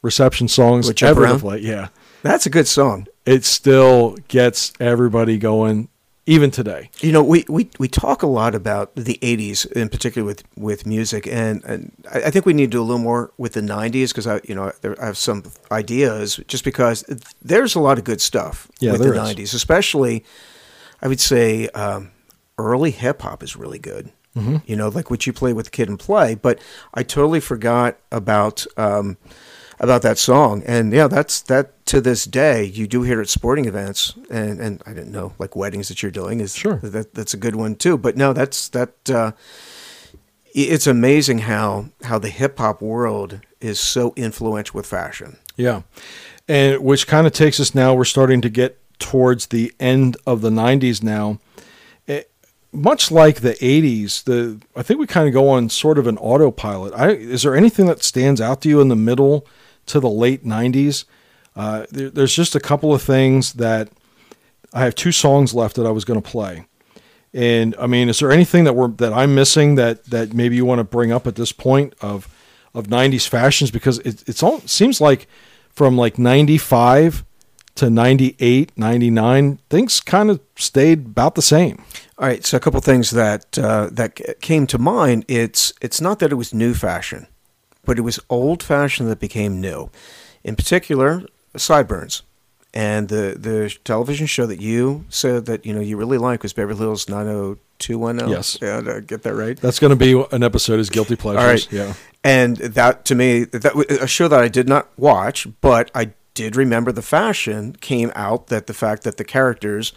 reception songs which ever to play. Yeah, that's a good song. It still gets everybody going, even today. You know, we, we, we talk a lot about the eighties, in particular with, with music, and, and I think we need to do a little more with the nineties because I you know there, I have some ideas just because there's a lot of good stuff yeah, with the nineties, is. Especially I would say um, early hip hop is really good. Mm-hmm. You know, like what you play with Kid and Play, but I totally forgot about um, about that song. And yeah, that's that to this day you do hear it at sporting events, and, and I didn't know like weddings that you're doing is sure that that's a good one too. But no, that's that. Uh, it's amazing how how the hip hop world is so influential with fashion. Yeah, and which kind of takes us now. We're starting to get towards the end of the nineties now. Much like the eighties, the I think we kind of go on sort of an autopilot. I, is there anything that stands out to you in the middle to the late nineties? Uh, there, there's just a couple of things that I have two songs left that I was going to play. And I mean, is there anything that we're that I'm missing that that maybe you want to bring up at this point of of nineties fashions? Because it it's all it seems like from like ninety-five to ninety-eight, ninety-nine, things kind of stayed about the same. All right, so a couple of things that uh, that came to mind. It's it's not that it was new fashion, but it was old fashion that became new. In particular, sideburns, and the, the television show that you said that you know you really like was Beverly Hills nine oh two one oh. Yes, yeah, did I get that right? That's going to be an episode is Guilty Pleasures. All right, yeah, and that to me that was a show that I did not watch, but I did remember the fashion came out that the fact that the characters.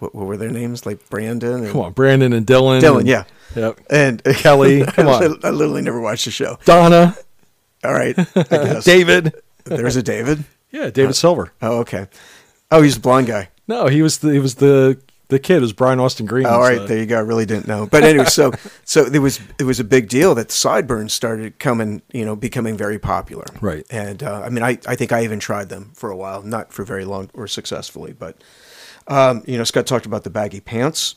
What were their names? Like Brandon? And, come on, Brandon and Dylan. Dylan, yeah. Yep. And Kelly. Come on. I literally never watched the show. Donna. All right. I guess. David. There's a David? Yeah, David uh, Silver. Oh, okay. Oh, he's the blonde guy. No, he was the, he was the, the kid. It was Brian Austin Green. Oh, all right. So. There you go. I really didn't know. But anyway, so so there was it was a big deal that sideburns started coming, you know, becoming very popular. Right. And uh, I mean, I, I think I even tried them for a while, not for very long or successfully, but... Um, you know, Scott talked about the baggy pants.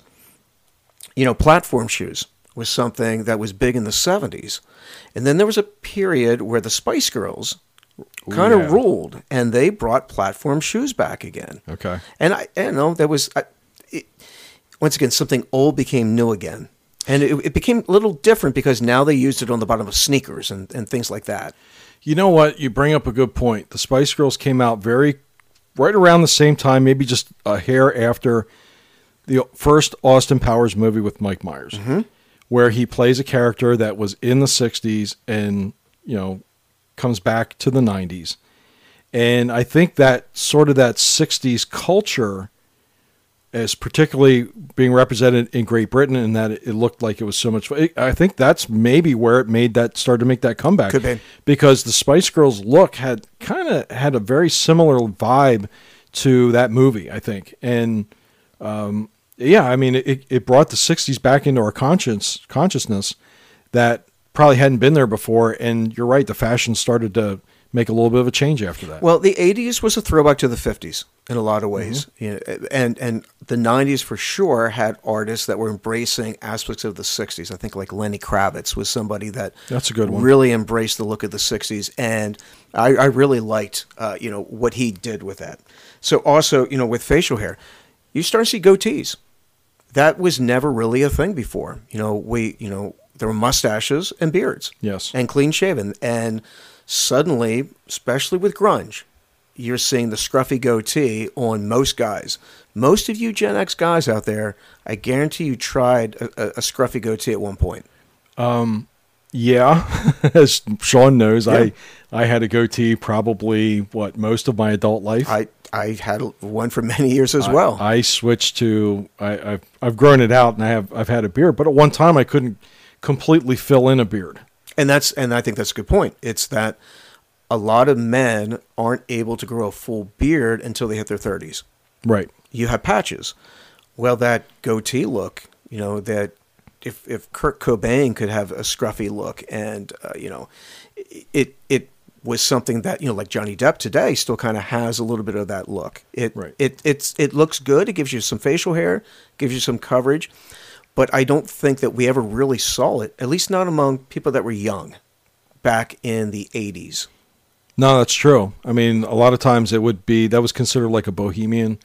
You know, platform shoes was something that was big in the seventies. And then there was a period where the Spice Girls kind of yeah. ruled, and they brought platform shoes back again. Okay. And I, I don't know, that was, I, it, once again, something old became new again. And it, it became a little different because now they used it on the bottom of sneakers and, and things like that. You know what? You bring up a good point. The Spice Girls came out very right around the same time, maybe just a hair after the first Austin Powers movie with Mike Myers, mm-hmm. where he plays a character that was in the sixties and, you know, comes back to the nineties. And I think that sort of that sixties culture is particularly being represented in Great Britain and that it looked like it was so much fun. I think that's maybe where it made that started to make that comeback. Could be. Because the Spice Girls look had kind of had a very similar vibe to that movie, I think. And um, yeah, I mean, it, it brought the sixties back into our conscience consciousness that probably hadn't been there before. And you're right. The fashion started to make a little bit of a change after that. Well, the eighties was a throwback to the fifties in a lot of ways. Mm-hmm. You know, and and the nineties for sure had artists that were embracing aspects of the sixties. I think like Lenny Kravitz was somebody that That's a good one. Really embraced the look of the sixties. And I, I really liked uh, you know, what he did with that. So also, you know, with facial hair, you start to see goatees. That was never really a thing before. You know, we you know, there were mustaches and beards. Yes. And clean shaven. And suddenly, especially with grunge, you're seeing the scruffy goatee on most guys. Most of you Gen X guys out there, I guarantee you tried a, a, a scruffy goatee at one point. Um, Yeah, as Sean knows, yeah. I I had a goatee probably, what, most of my adult life. I, I had one for many years as I, well. I switched to, I, I've, I've grown it out and I have, I've had a beard, but at one time I couldn't completely fill in a beard. And that's, and I think that's a good point. It's that a lot of men aren't able to grow a full beard until they hit their thirties. Right. You have patches. Well, that goatee look, you know, that, If if Kurt Cobain could have a scruffy look, and uh, you know, it it was something that, you know, like Johnny Depp today still kind of has a little bit of that look. It right. it it's it looks good. It gives you some facial hair, gives you some coverage, but I don't think that we ever really saw it. At least not among people that were young, back in the eighties. No, that's true. I mean, a lot of times it would be that was considered like a bohemian.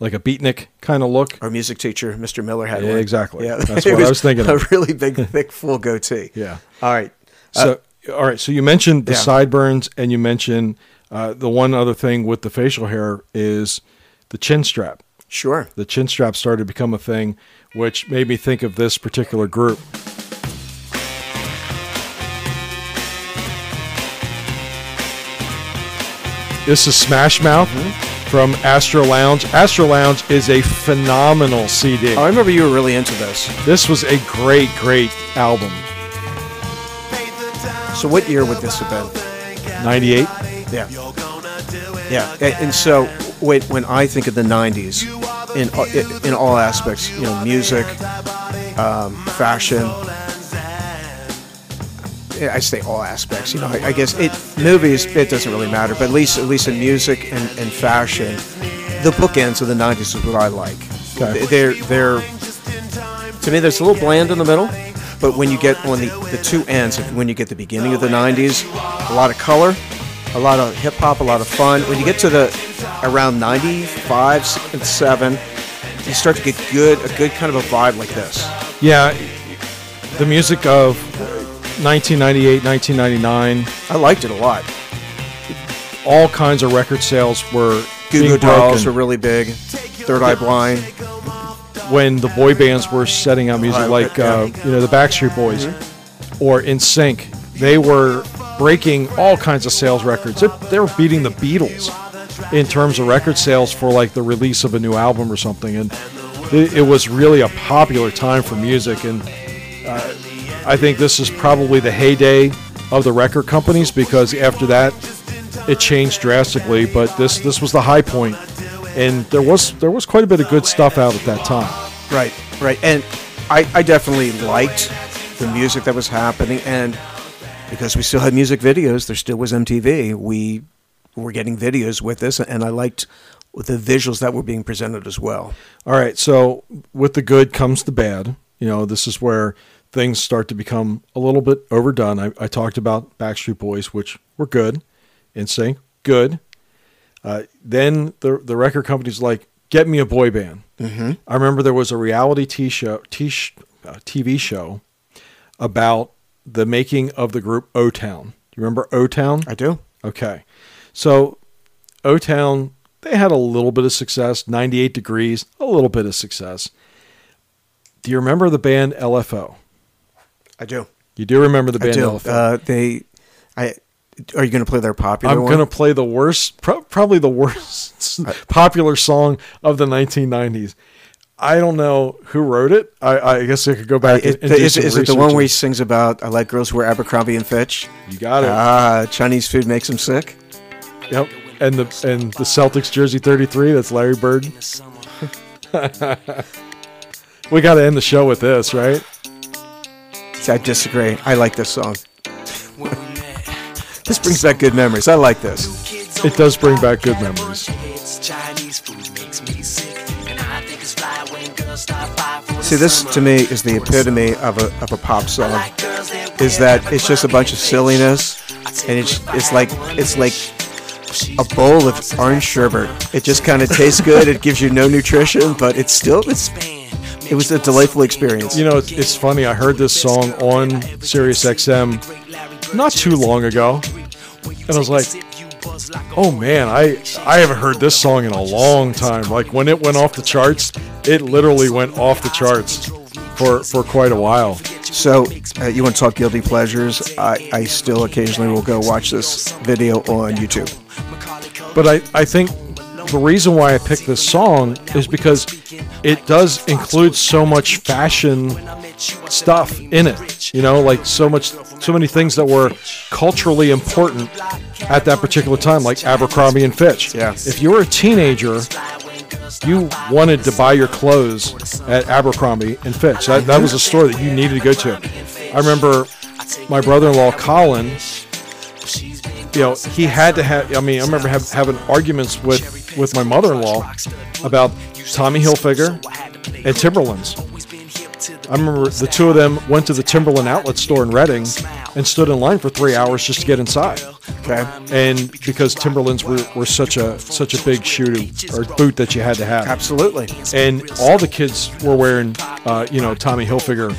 Like a beatnik kind of look. Our music teacher, Mister Miller, had yeah, one. Exactly. Yeah, that's what was I was thinking. Of. A really big, thick, full goatee. Yeah. All right. So, uh, all right. So you mentioned the yeah. sideburns, and you mentioned uh, the one other thing with the facial hair is the chin strap. Sure. The chin strap started to become a thing, which made me think of this particular group. This is Smash Mouth. Mm-hmm. From Astro Lounge. Astro Lounge is a phenomenal C D. I remember you were really into this. This was a great, great album. So what year would this have been? ninety-eight? Yeah. Yeah. And so when, when I think of the nineties, in, in all aspects, you know, music, um, fashion, I say all aspects, you know, I, I guess it movies, it doesn't really matter, but at least at least in music and, and fashion, the bookends of the nineties is what I like. Okay. They're, they're, to me, there's a little bland in the middle, but when you get on the, the two ends, when you get the beginning of the nineties, a lot of color, a lot of hip-hop, a lot of fun. When you get to the around ninety-five and seven, you start to get good, a good kind of a vibe like this. Yeah, the music of nineteen ninety-eight, nineteen ninety-nine. I liked it a lot. All kinds of record sales were Goo Goo Dolls were really big. Third Eye Blind. When the boy bands were setting out music, like uh, you know the Backstreet Boys mm-hmm. or N Sync, they were breaking all kinds of sales records. They, they were beating the Beatles in terms of record sales for like the release of a new album or something, and it, it was really a popular time for music. And Uh, I think this is probably the heyday of the record companies, because after that, it changed drastically. But this this was the high point, and there was there was quite a bit of good stuff out at that time. Right, right, and I, I definitely liked the music that was happening, and because we still had music videos, there still was M T V. We were getting videos with this, and I liked the visuals that were being presented as well. All right, so with the good comes the bad. You know, this is where things start to become a little bit overdone. I, I talked about Backstreet Boys, which were good, N Sync, good. Uh, then the the record company's like, get me a boy band. Mm-hmm. I remember there was a reality t show, t sh- uh, T V show about the making of the group O-Town. You remember O-Town? I do. Okay. So O-Town, they had a little bit of success, ninety-eight Degrees, a little bit of success. Do you remember the band L F O? I do. You do remember the band L F O? Uh, they, I, are you going to play their popular I'm one? I'm going to play the worst, pro- probably the worst I, popular song of the nineteen nineties. I don't know who wrote it. I, I guess I could go back I, it, and is, do some Is it the one where he sings about, I like girls who wear Abercrombie and Fitch? You got it. Ah, uh, Chinese food makes them sick. Yep. And the, and the Celtics jersey thirty-three, that's Larry Bird. We got to end the show with this, right? I disagree. I like this song. This brings back good memories. I like this. It does bring back good memories. See, this to me is the epitome of a of a pop song. Is that it's just a bunch of silliness, and it's it's like it's like a bowl of orange sherbet. It just kind of tastes good. It gives you no nutrition, but it's still it's. It was a delightful experience. You know, it's, it's funny. I heard this song on Sirius X M not too long ago, and I was like, oh, man, I, I haven't heard this song in a long time. Like, when it went off the charts, it literally went off the charts for, for quite a while. So uh, you want to talk guilty pleasures? I, I still occasionally will go watch this video on YouTube. But I, I think the reason why I picked this song is because it does include so much fashion stuff in it, you know, like so much, so many things that were culturally important at that particular time, like Abercrombie and Fitch. Yeah. If you were a teenager, you wanted to buy your clothes at Abercrombie and Fitch. That, that was a store that you needed to go to. I remember my brother-in-law, Colin, you know, he had to have, I mean, I remember have, having arguments with, with my mother-in-law about Tommy Hilfiger and Timberlands. I remember the two of them went to the Timberland outlet store in Reading and stood in line for three hours just to get inside. Okay, and because Timberlands were, were such a such a big shoe to, or boot that you had to have. Absolutely. And all the kids were wearing, uh, you know, Tommy Hilfiger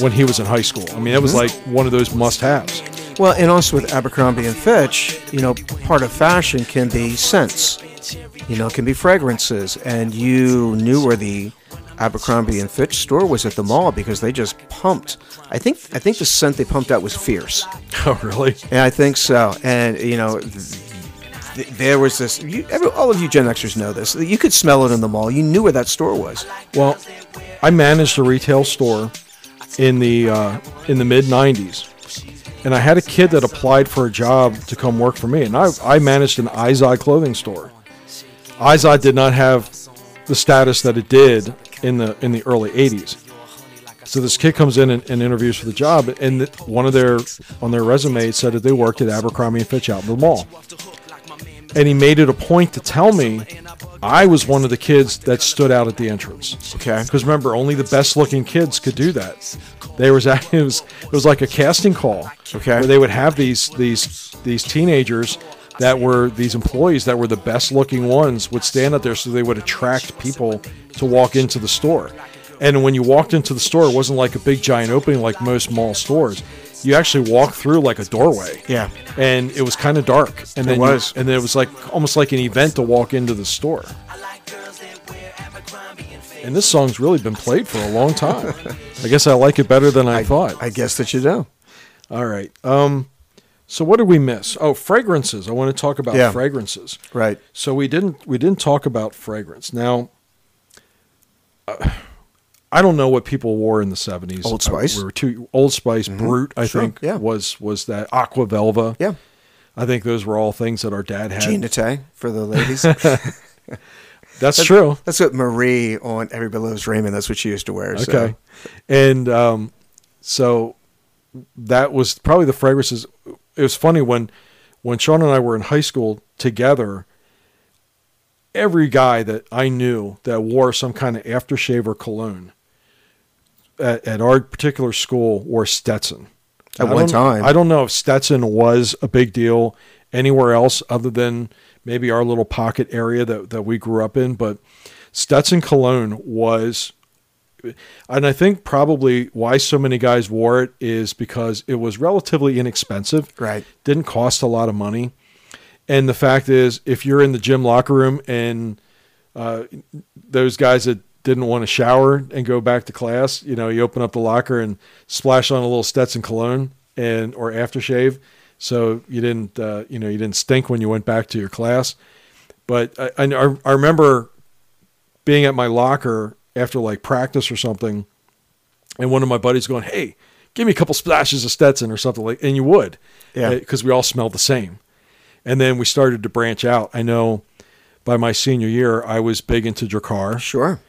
when he was in high school. I mean, it was like one of those must-haves. Well, and also with Abercrombie and Fitch, you know, part of fashion can be scents. You know, it can be fragrances, and you knew where the Abercrombie and Fitch store was at the mall because they just pumped. I think I think the scent they pumped out was Fierce. Oh, really? Yeah, I think so. And you know, th there was this. You, every, all of you Gen Xers know this. You could smell it in the mall. You knew where that store was. Well, I managed a retail store in the uh, in the mid nineties, and I had a kid that applied for a job to come work for me, and I I managed an Izod clothing store. Izod did not have the status that it did in the in the early eighties. So this kid comes in and, and interviews for the job, and the, one of their on their resume said that they worked at Abercrombie and Fitch out in the mall. And he made it a point to tell me I was one of the kids that stood out at the entrance. Okay, because remember, only the best looking kids could do that. There was it was it was like a casting call. Okay, where they would have these these these teenagers that were these employees that were the best looking ones would stand out there so they would attract people to walk into the store. And when you walked into the store, it wasn't like a big giant opening like most mall stores. You actually walked through like a doorway. Yeah. And it was kind of dark. And then it was. You, and then it was like almost like an event to walk into the store. And this song's really been played for a long time. I guess I like it better than I, I thought. I guess that you do. All right. Um, So what did we miss? Oh, fragrances. I want to talk about yeah. fragrances. Right. So we didn't we didn't talk about fragrance. Now, uh, I don't know what people wore in the seventies. Old Spice. Uh, we were too, Old Spice, mm-hmm. Brut, I sure. think, yeah. was was that. Aqua Velva. Yeah. I think those were all things that our dad had. Jean for the ladies. that's, that's true. That's what Marie on Everybody Loves Raymond, that's what she used to wear. Okay. So. And um, so that was probably the fragrances. It was funny when, when Sean and I were in high school together, every guy that I knew that wore some kind of aftershave or cologne at, at our particular school wore Stetson. At one time. I don't know if Stetson was a big deal anywhere else other than maybe our little pocket area that, that we grew up in, but Stetson cologne was... And I think probably why so many guys wore it is because it was relatively inexpensive. Right. Didn't cost a lot of money. And the fact is, if you're in the gym locker room and uh, those guys that didn't want to shower and go back to class, you know, you open up the locker and splash on a little Stetson cologne and or aftershave. So you didn't, uh, you know, you didn't stink when you went back to your class. But I, I, I remember being at my locker after like practice or something, and one of my buddies going, "Hey, give me a couple splashes of Stetson or something like," and you would, yeah, because we all smelled the same. And then we started to branch out. I know by my senior year, I was big into Drakkar. Sure.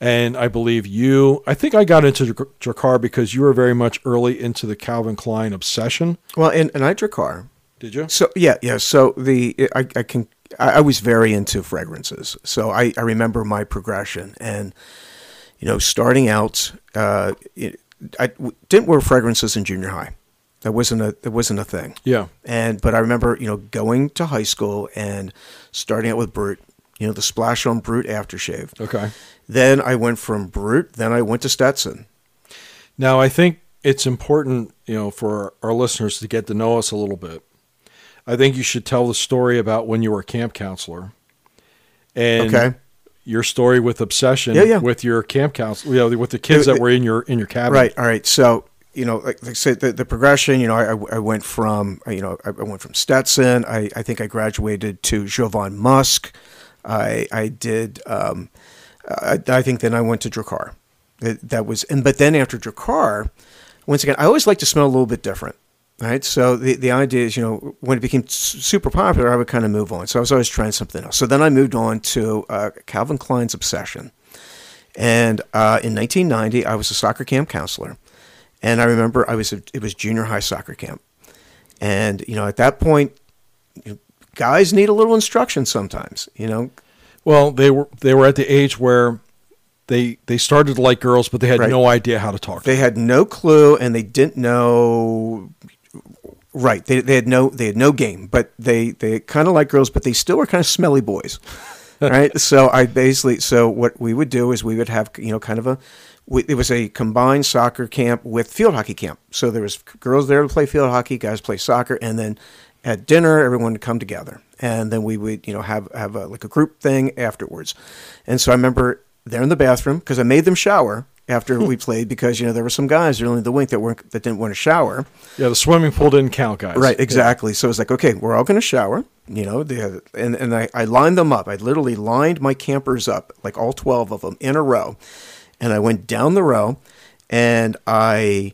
And I believe you, I think I got into Drakkar because you were very much early into the Calvin Klein obsession. Well, and, and I Drakkar. Did you? So yeah, yeah. So the, I, I can, I, I was very into fragrances. So I, I remember my progression, and you know, starting out, uh, it, I w didn't wear fragrances in junior high. That wasn't a that wasn't a thing. Yeah. And but I remember, you know, going to high school and starting out with Brut. You know, the splash on Brut aftershave. Okay. Then I went from Brut. Then I went to Stetson. Now I think it's important, you know, for our listeners to get to know us a little bit. I think you should tell the story about when you were a camp counselor. And okay. Your story with obsession, yeah, yeah. with your camp counselor, you know, with the kids that were in your in your cabin. Right. All right. So you know, like, like I said, the, the progression, you know, I, I went from, you know, I went from Stetson. I, I think I graduated to Jovan Musk. I, I did, um, I, I think then I went to Drakkar. That, that was, and but then after Drakkar, once again, I always like to smell a little bit different. Right. So the, the idea is, you know, when it became super popular, I would kind of move on. So I was always trying something else. So then I moved on to uh, Calvin Klein's Obsession. And uh, in nineteen ninety, I was a soccer camp counselor. And I remember I was a, it was junior high soccer camp. And, you know, at that point, you know, guys need a little instruction sometimes, you know. Well, they were they were at the age where They they started to like girls, but they had right. no idea how to talk. They had no clue, and they didn't know. Right, they they had no they had no game, but they they kind of like girls, but they still were kind of smelly boys, right? So I basically so what we would do is we would have you know kind of a we, it was a combined soccer camp with field hockey camp. So there was girls there to play field hockey, guys play soccer, and then at dinner everyone would come together, and then we would you know have have a, like a group thing afterwards, and so I remember. They're in the bathroom because I made them shower after we played because, you know, there were some guys early in the week that weren't that didn't want to shower. Yeah, the swimming pool didn't count, guys. Right, exactly. Yeah. So it's like, okay, we're all going to shower, you know, they had, and, and I, I lined them up. I literally lined my campers up, like all twelve of them in a row. And I went down the row and I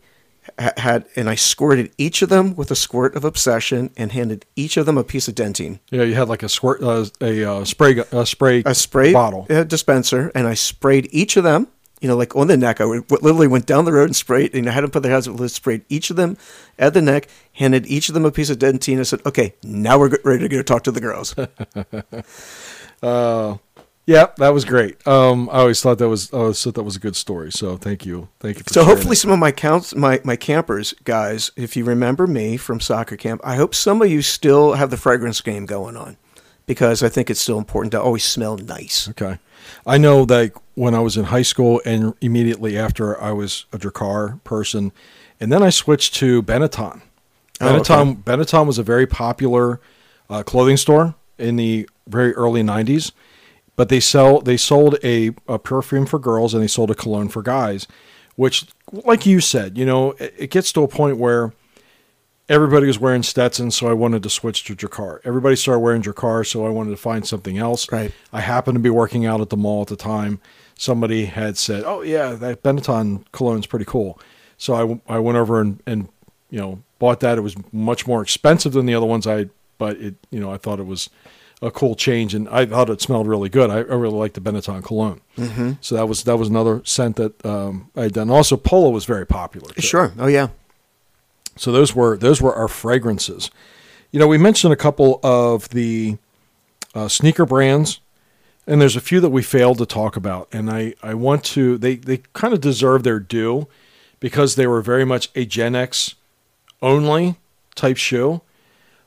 had and I squirted each of them with a squirt of Obsession and handed each of them a piece of dentine. Yeah, you had like a squirt, uh, a uh, spray, a spray, a spray bottle, a dispenser, and I sprayed each of them. You know, like on the neck. I would, literally went down the road and sprayed. And I had them put their hands up, sprayed each of them at the neck, handed each of them a piece of dentine, and said, "Okay, now we're ready to go talk to the girls." uh, Yeah, that was great. Um, I always thought that was I always thought that was a good story. So thank you, thank you. For so hopefully, that. Some of my counts, my my campers, guys, if you remember me from soccer camp, I hope some of you still have the fragrance game going on, because I think it's still important to always smell nice. Okay, I know that when I was in high school and immediately after, I was a Drakkar person, and then I switched to Benetton. Benetton, oh, okay. Benetton was a very popular uh, clothing store in the very early nineties. But they sell they sold a, a perfume for girls and they sold a cologne for guys, which, like you said, you know, it, it gets to a point where everybody was wearing Stetson, so I wanted to switch to Drakkar. Everybody started wearing Drakkar, so I wanted to find something else. Right. I happened to be working out at the mall at the time. Somebody had said, "Oh yeah, that Benetton cologne's pretty cool." So I, I went over and, and you know bought that. It was much more expensive than the other ones I, but it you know I thought it was a cool change, and I thought it smelled really good. I, I really liked the Benetton cologne. Mm-hmm. So that was that was another scent that um, I had done. Also, Polo was very popular too. Sure. Oh yeah. So those were those were our fragrances. You know, we mentioned a couple of the uh, sneaker brands, and there's a few that we failed to talk about, and I, I want to they they kind of deserve their due because they were very much a Gen X only type shoe.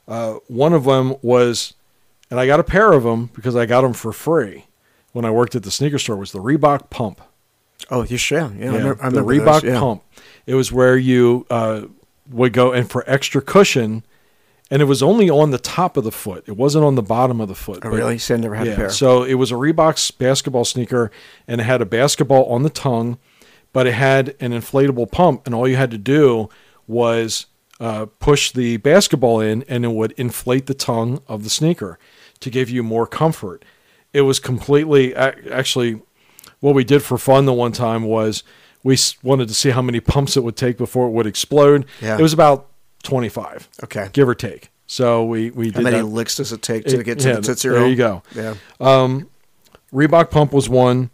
Uh, one of them was. And I got a pair of them because I got them for free when I worked at the sneaker store. Was the Reebok Pump? Oh, you sure? Yeah, yeah, I remember, I remember the Reebok those, yeah. Pump. It was where you uh, would go and for extra cushion, and it was only on the top of the foot. It wasn't on the bottom of the foot. Oh, but, really? So I never had yeah, a pair. So it was a Reebok basketball sneaker, and it had a basketball on the tongue, but it had an inflatable pump, and all you had to do was uh, push the basketball in, and it would inflate the tongue of the sneaker to give you more comfort. It was completely, actually, what we did for fun the one time was we wanted to see how many pumps it would take before it would explode. Yeah. It was about twenty-five, okay, give or take. So we, we did that. How many that. licks does it take to it, get to yeah, the zero? There you go. Yeah. Um, Reebok Pump was one.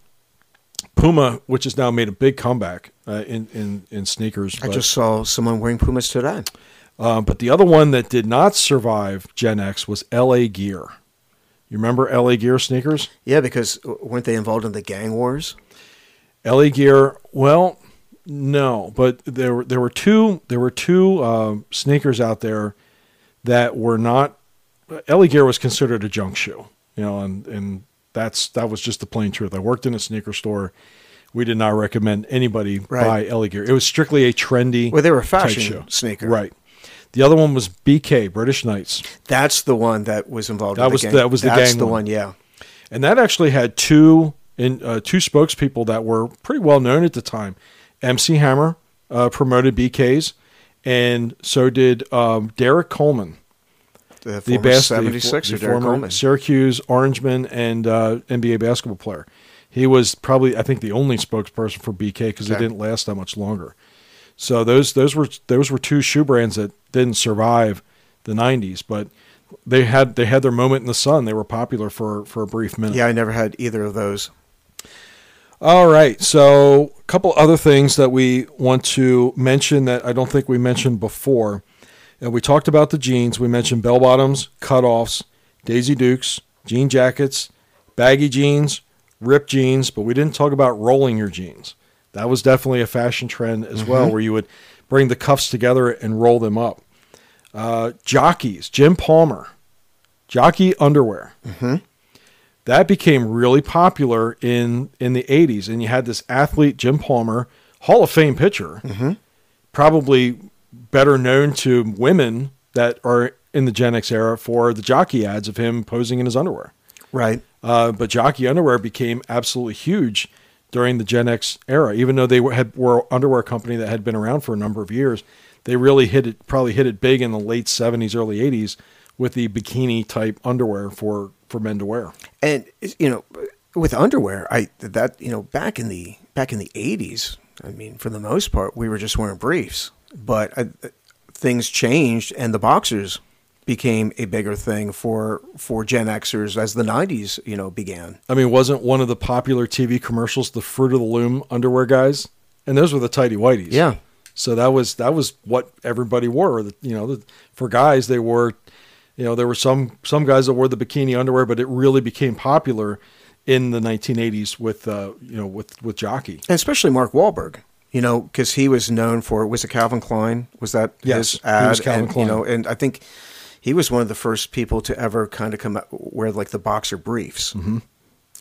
Puma, which has now made a big comeback uh, in, in, in sneakers. I but, just saw someone wearing Pumas today. Uh, but the other one that did not survive Gen X was L A Gear. You remember L A Gear sneakers? Yeah, because weren't they involved in the gang wars? L A Gear, well, no, but there were there were two there were two uh, sneakers out there that were not. L A Gear was considered a junk shoe, you know, and and that's that was just the plain truth. I worked in a sneaker store. We did not recommend anybody right. buy L A Gear. It was strictly a trendy. Well, they were a fashion sneaker, right? The other one was B K, British Knights. That's the one that was involved that in the was, gang. That was the That's gang That's the one. one, yeah. And that actually had two in, uh, two spokespeople that were pretty well known at the time. M C Hammer, uh, promoted B Ks, and so did um, Derek Coleman, the former seventy-sixer, former Syracuse Orangeman and uh, N B A basketball player. He was probably, I think, the only spokesperson for B K because okay. it didn't last that much longer. So those those were those were two shoe brands that didn't survive the nineties, but they had they had their moment in the sun. They were popular for for a brief minute. Yeah, I never had either of those. All right, so a couple other things that we want to mention that I don't think we mentioned before. And we talked about the jeans. We mentioned bell bottoms, cutoffs, Daisy Dukes, jean jackets, baggy jeans, ripped jeans, but we didn't talk about rolling your jeans. That was definitely a fashion trend as mm-hmm. well, where you would bring the cuffs together and roll them up. Uh, jockeys, Jim Palmer, jockey underwear. Mm-hmm. That became really popular in, in the eighties, and you had this athlete, Jim Palmer, Hall of Fame pitcher, mm-hmm. probably better known to women that are in the Gen X era for the jockey ads of him posing in his underwear. Right. Uh, but jockey underwear became absolutely huge during the Gen X era, even though they were, had, were an underwear company that had been around for a number of years. They really hit it, probably hit it big in the late seventies, early eighties with the bikini type underwear for, for men to wear. And, you know, with underwear, I, that, you know, back in the, back in the eighties, I mean, for the most part, we were just wearing briefs, but I, things changed and the boxers became a bigger thing for, for Gen Xers as the nineties, you know, began. I mean, wasn't one of the popular T V commercials, the Fruit of the Loom underwear guys? And those were the tighty whities. Yeah. So that was that was what everybody wore. You know, for guys, they wore, you know, there were some some guys that wore the bikini underwear, but it really became popular in the nineteen eighties with, uh, you know, with, with jockey. And especially Mark Wahlberg, you know, because he was known for, was it Calvin Klein? Was that yes, his ad? It was Calvin and, Klein. You know, and I think he was one of the first people to ever kind of come out, wear like the boxer briefs. Mm-hmm.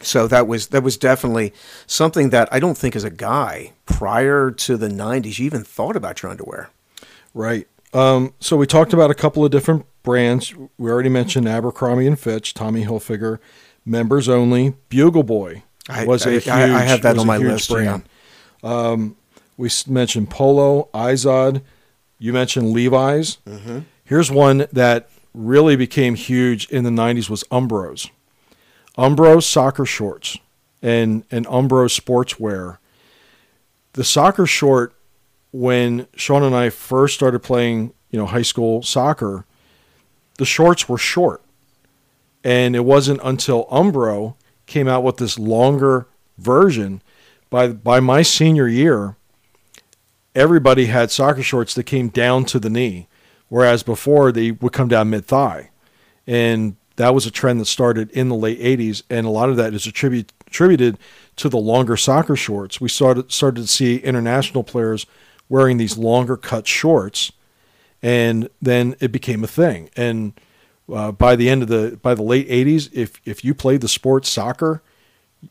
So that was that was definitely something that I don't think as a guy prior to the nineties you even thought about your underwear. Right. Um, so we talked about a couple of different brands. We already mentioned Abercrombie and Fitch, Tommy Hilfiger, Members Only, Bugle Boy was I, a huge I, I have that on my list. Brand. Yeah. Um, we mentioned Polo, Izod. You mentioned Levi's. Mm-hmm. Here's one that really became huge in the nineties was Umbros. Umbro soccer shorts and, and Umbro sportswear. The soccer short, when Sean and I first started playing, you know, high school soccer, the shorts were short. And it wasn't until Umbro came out with this longer version. By, by my senior year, everybody had soccer shorts that came down to the knee, whereas before they would come down mid-thigh. And that was a trend that started in the late eighties, and a lot of that is attribute, attributed to the longer soccer shorts. We started started to see international players wearing these longer cut shorts, and then it became a thing. And uh, by the end of the by the late eighties, if if you played the sport soccer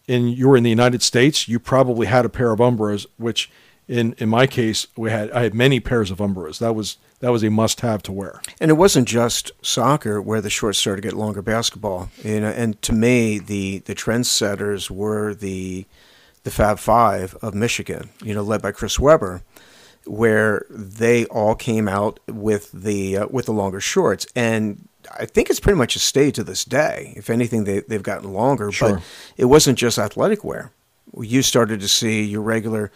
and you were in the United States, you probably had a pair of Umbros. Which in in my case, we had I had many pairs of Umbros. That was. That was a must-have to wear. And it wasn't just soccer where the shorts started to get longer, basketball. You know, and to me, the, the trendsetters were the the Fab Five of Michigan, you know, led by Chris Webber, where they all came out with the uh, with the longer shorts. And I think it's pretty much a stay to this day. If anything, they, they've gotten longer. Sure. But it wasn't just athletic wear. You started to see your regular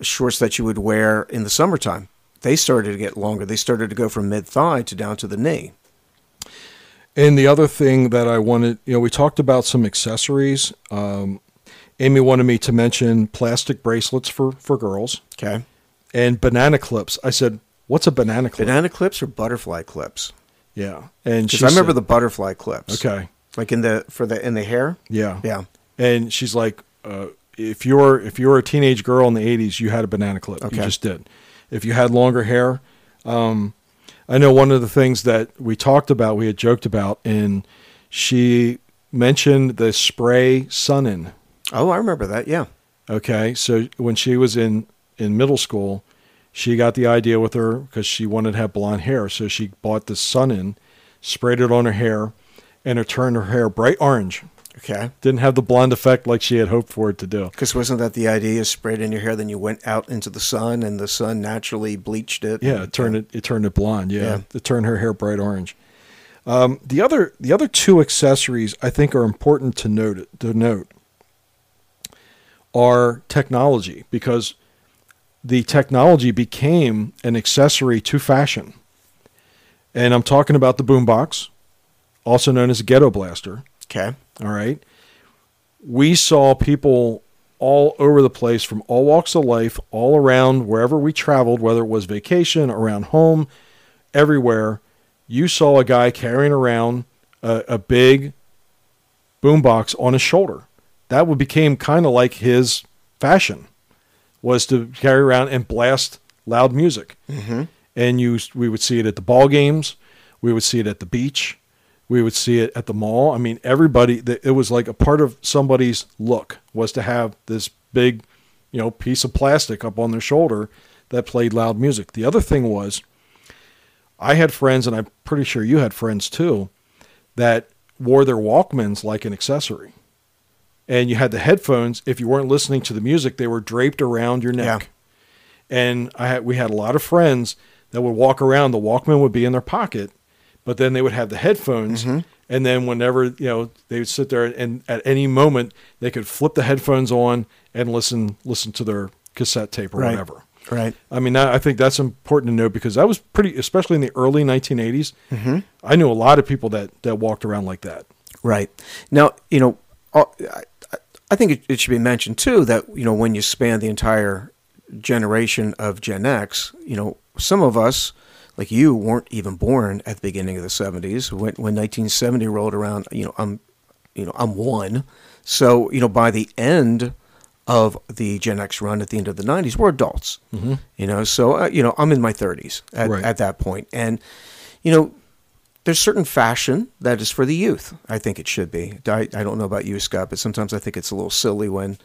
shorts that you would wear in the summertime. They started to get longer. They started to go from mid-thigh to down to the knee. And the other thing that I wanted, you know, we talked about some accessories. Um, Amy wanted me to mention plastic bracelets for, for girls. Okay. And banana clips. I said, what's a banana clip? Banana clips or butterfly clips? Yeah. And because I remember said, the butterfly clips. Okay. Like in the, for the, in the hair? Yeah. Yeah. And she's like, uh, if you're, if you're a teenage girl in the eighties, you had a banana clip. Okay. You just did. If you had longer hair, um, I know one of the things that we talked about, we had joked about, and she mentioned the spray Sunin. Oh, I remember that. Yeah. Okay. So when she was in, in middle school, she got the idea with her because she wanted to have blonde hair. So she bought the Sunin, sprayed it on her hair, and it turned her hair bright orange. Okay. Didn't have the blonde effect like she had hoped for it to do. Because wasn't that the idea? You sprayed it in your hair, then you went out into the sun, and the sun naturally bleached it. Yeah, it turned it, it turned it blonde. Yeah, yeah. It turned her hair bright orange. Um, the other the other two accessories I think are important to note to note are technology, because the technology became an accessory to fashion. And I'm talking about the boombox, also known as a ghetto blaster. Okay. All right. We saw people all over the place from all walks of life, all around wherever we traveled, whether it was vacation, around home, everywhere. You saw a guy carrying around a, a big boombox on his shoulder. That would became kind of like his fashion, was to carry around and blast loud music. Mm-hmm. And you, we would see it at the ball games. We would see it at the beach. We would see it at the mall. I mean, everybody, it was like a part of somebody's look was to have this big, you know, piece of plastic up on their shoulder that played loud music. The other thing was, I had friends, and I'm pretty sure you had friends too, that wore their Walkmans like an accessory. And you had the headphones. If you weren't listening to the music, they were draped around your neck. Yeah. And I had, we had a lot of friends that would walk around. The Walkman would be in their pocket, but then they would have the headphones. Mm-hmm. And then whenever, you know, they would sit there, and at any moment they could flip the headphones on and listen, listen to their cassette tape or right. whatever. Right. I mean, I think that's important to know, because that was pretty, especially in the early nineteen eighties. Mm-hmm. I knew a lot of people that, that walked around like that. Right. Now, you know, I, I think it, it should be mentioned too that, you know, when you span the entire generation of Gen X, you know, some of us, like you, weren't even born at the beginning of the seventies. When, when nineteen seventy rolled around, you know, I'm, you know, I'm one. So, you know, by the end of the Gen X run at the end of the nineties, we're adults, mm-hmm. you know, so, uh, you know, I'm in my thirties at, right. at that point. And, you know, there's certain fashion that is for the youth. I think it should be. I, I don't know about you, Scott, but sometimes I think it's a little silly when,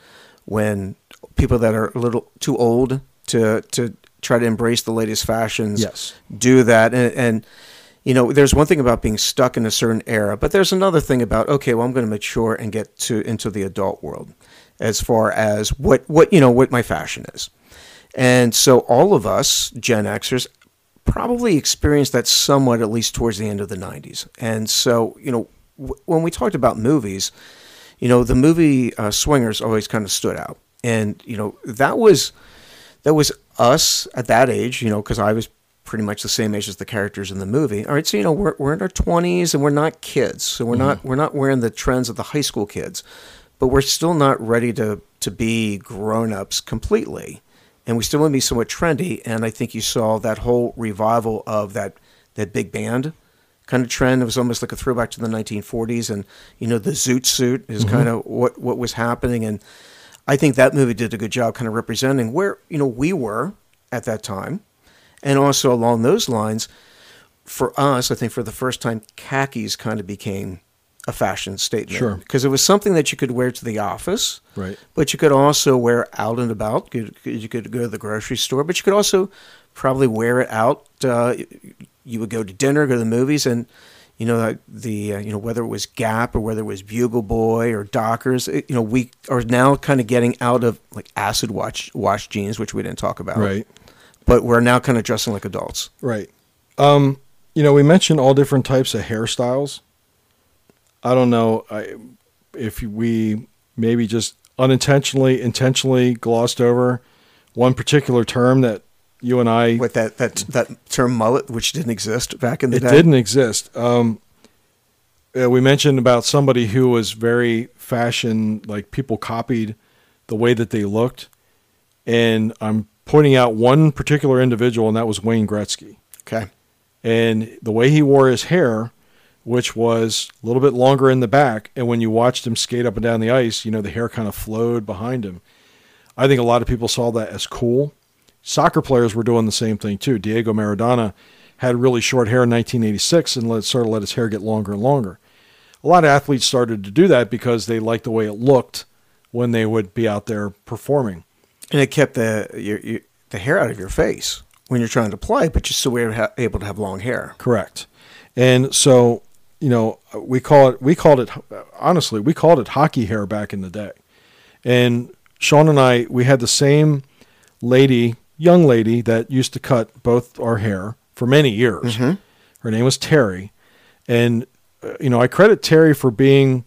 when people that are a little too old to, to try to embrace the latest fashions yes. do that. And, and, you know, there's one thing about being stuck in a certain era, but there's another thing about, okay, well, I'm going to mature and get to into the adult world, as far as what, what, you know, what my fashion is. And so all of us Gen Xers probably experienced that somewhat, at least towards the end of the nineties. And so, you know, w- when we talked about movies, you know, the movie uh, Swingers always kind of stood out. And, you know, that was, that was us at that age, you know, because I was pretty much the same age as the characters in the movie. All right, so, you know, we're, we're in our twenties and we're not kids. So we're mm-hmm. not, we're not wearing the trends of the high school kids. But we're still not ready to, to be grown-ups completely. And we still want to be somewhat trendy. And I think you saw that whole revival of that, that big band kind of trend. It was almost like a throwback to the nineteen forties. And, you know, the zoot suit is mm-hmm. kind of what, what was happening. And I think that movie did a good job kind of representing where, you know, we were at that time. And also along those lines, for us, I think for the first time, khakis kind of became a fashion statement. Sure. Because it was something that you could wear to the office, right? But you could also wear out and about. You could, you could go to the grocery store, but you could also probably wear it out. Uh, you would go to dinner, go to the movies, and you know the uh, you know whether it was Gap or whether it was Bugle Boy or Dockers. It, you know we are now kind of getting out of like acid wash wash jeans, which we didn't talk about, right? But we're now kind of dressing like adults, right? Um, you know, we mentioned all different types of hairstyles. I don't know I, if we maybe just unintentionally, intentionally glossed over one particular term that you and I... With that, that, that term mullet, which didn't exist back in the it day. It didn't exist. Um, we mentioned about somebody who was very fashion, like people copied the way that they looked. And I'm pointing out one particular individual, and that was Wayne Gretzky. Okay. And the way he wore his hair, which was a little bit longer in the back. And when you watched him skate up and down the ice, you know, the hair kind of flowed behind him. I think a lot of people saw that as cool. Soccer players were doing the same thing too. Diego Maradona had really short hair in nineteen eighty-six and let, started to let his hair get longer and longer. A lot of athletes started to do that because they liked the way it looked when they would be out there performing. And it kept the, your, your, the hair out of your face when you're trying to play, but you're still able to have long hair. Correct. And so you know, we call it, we called it, honestly, we called it hockey hair back in the day. And Sean and I, we had the same lady, young lady that used to cut both our hair for many years. Mm-hmm. Her name was Terry. And, uh, you know, I credit Terry for being,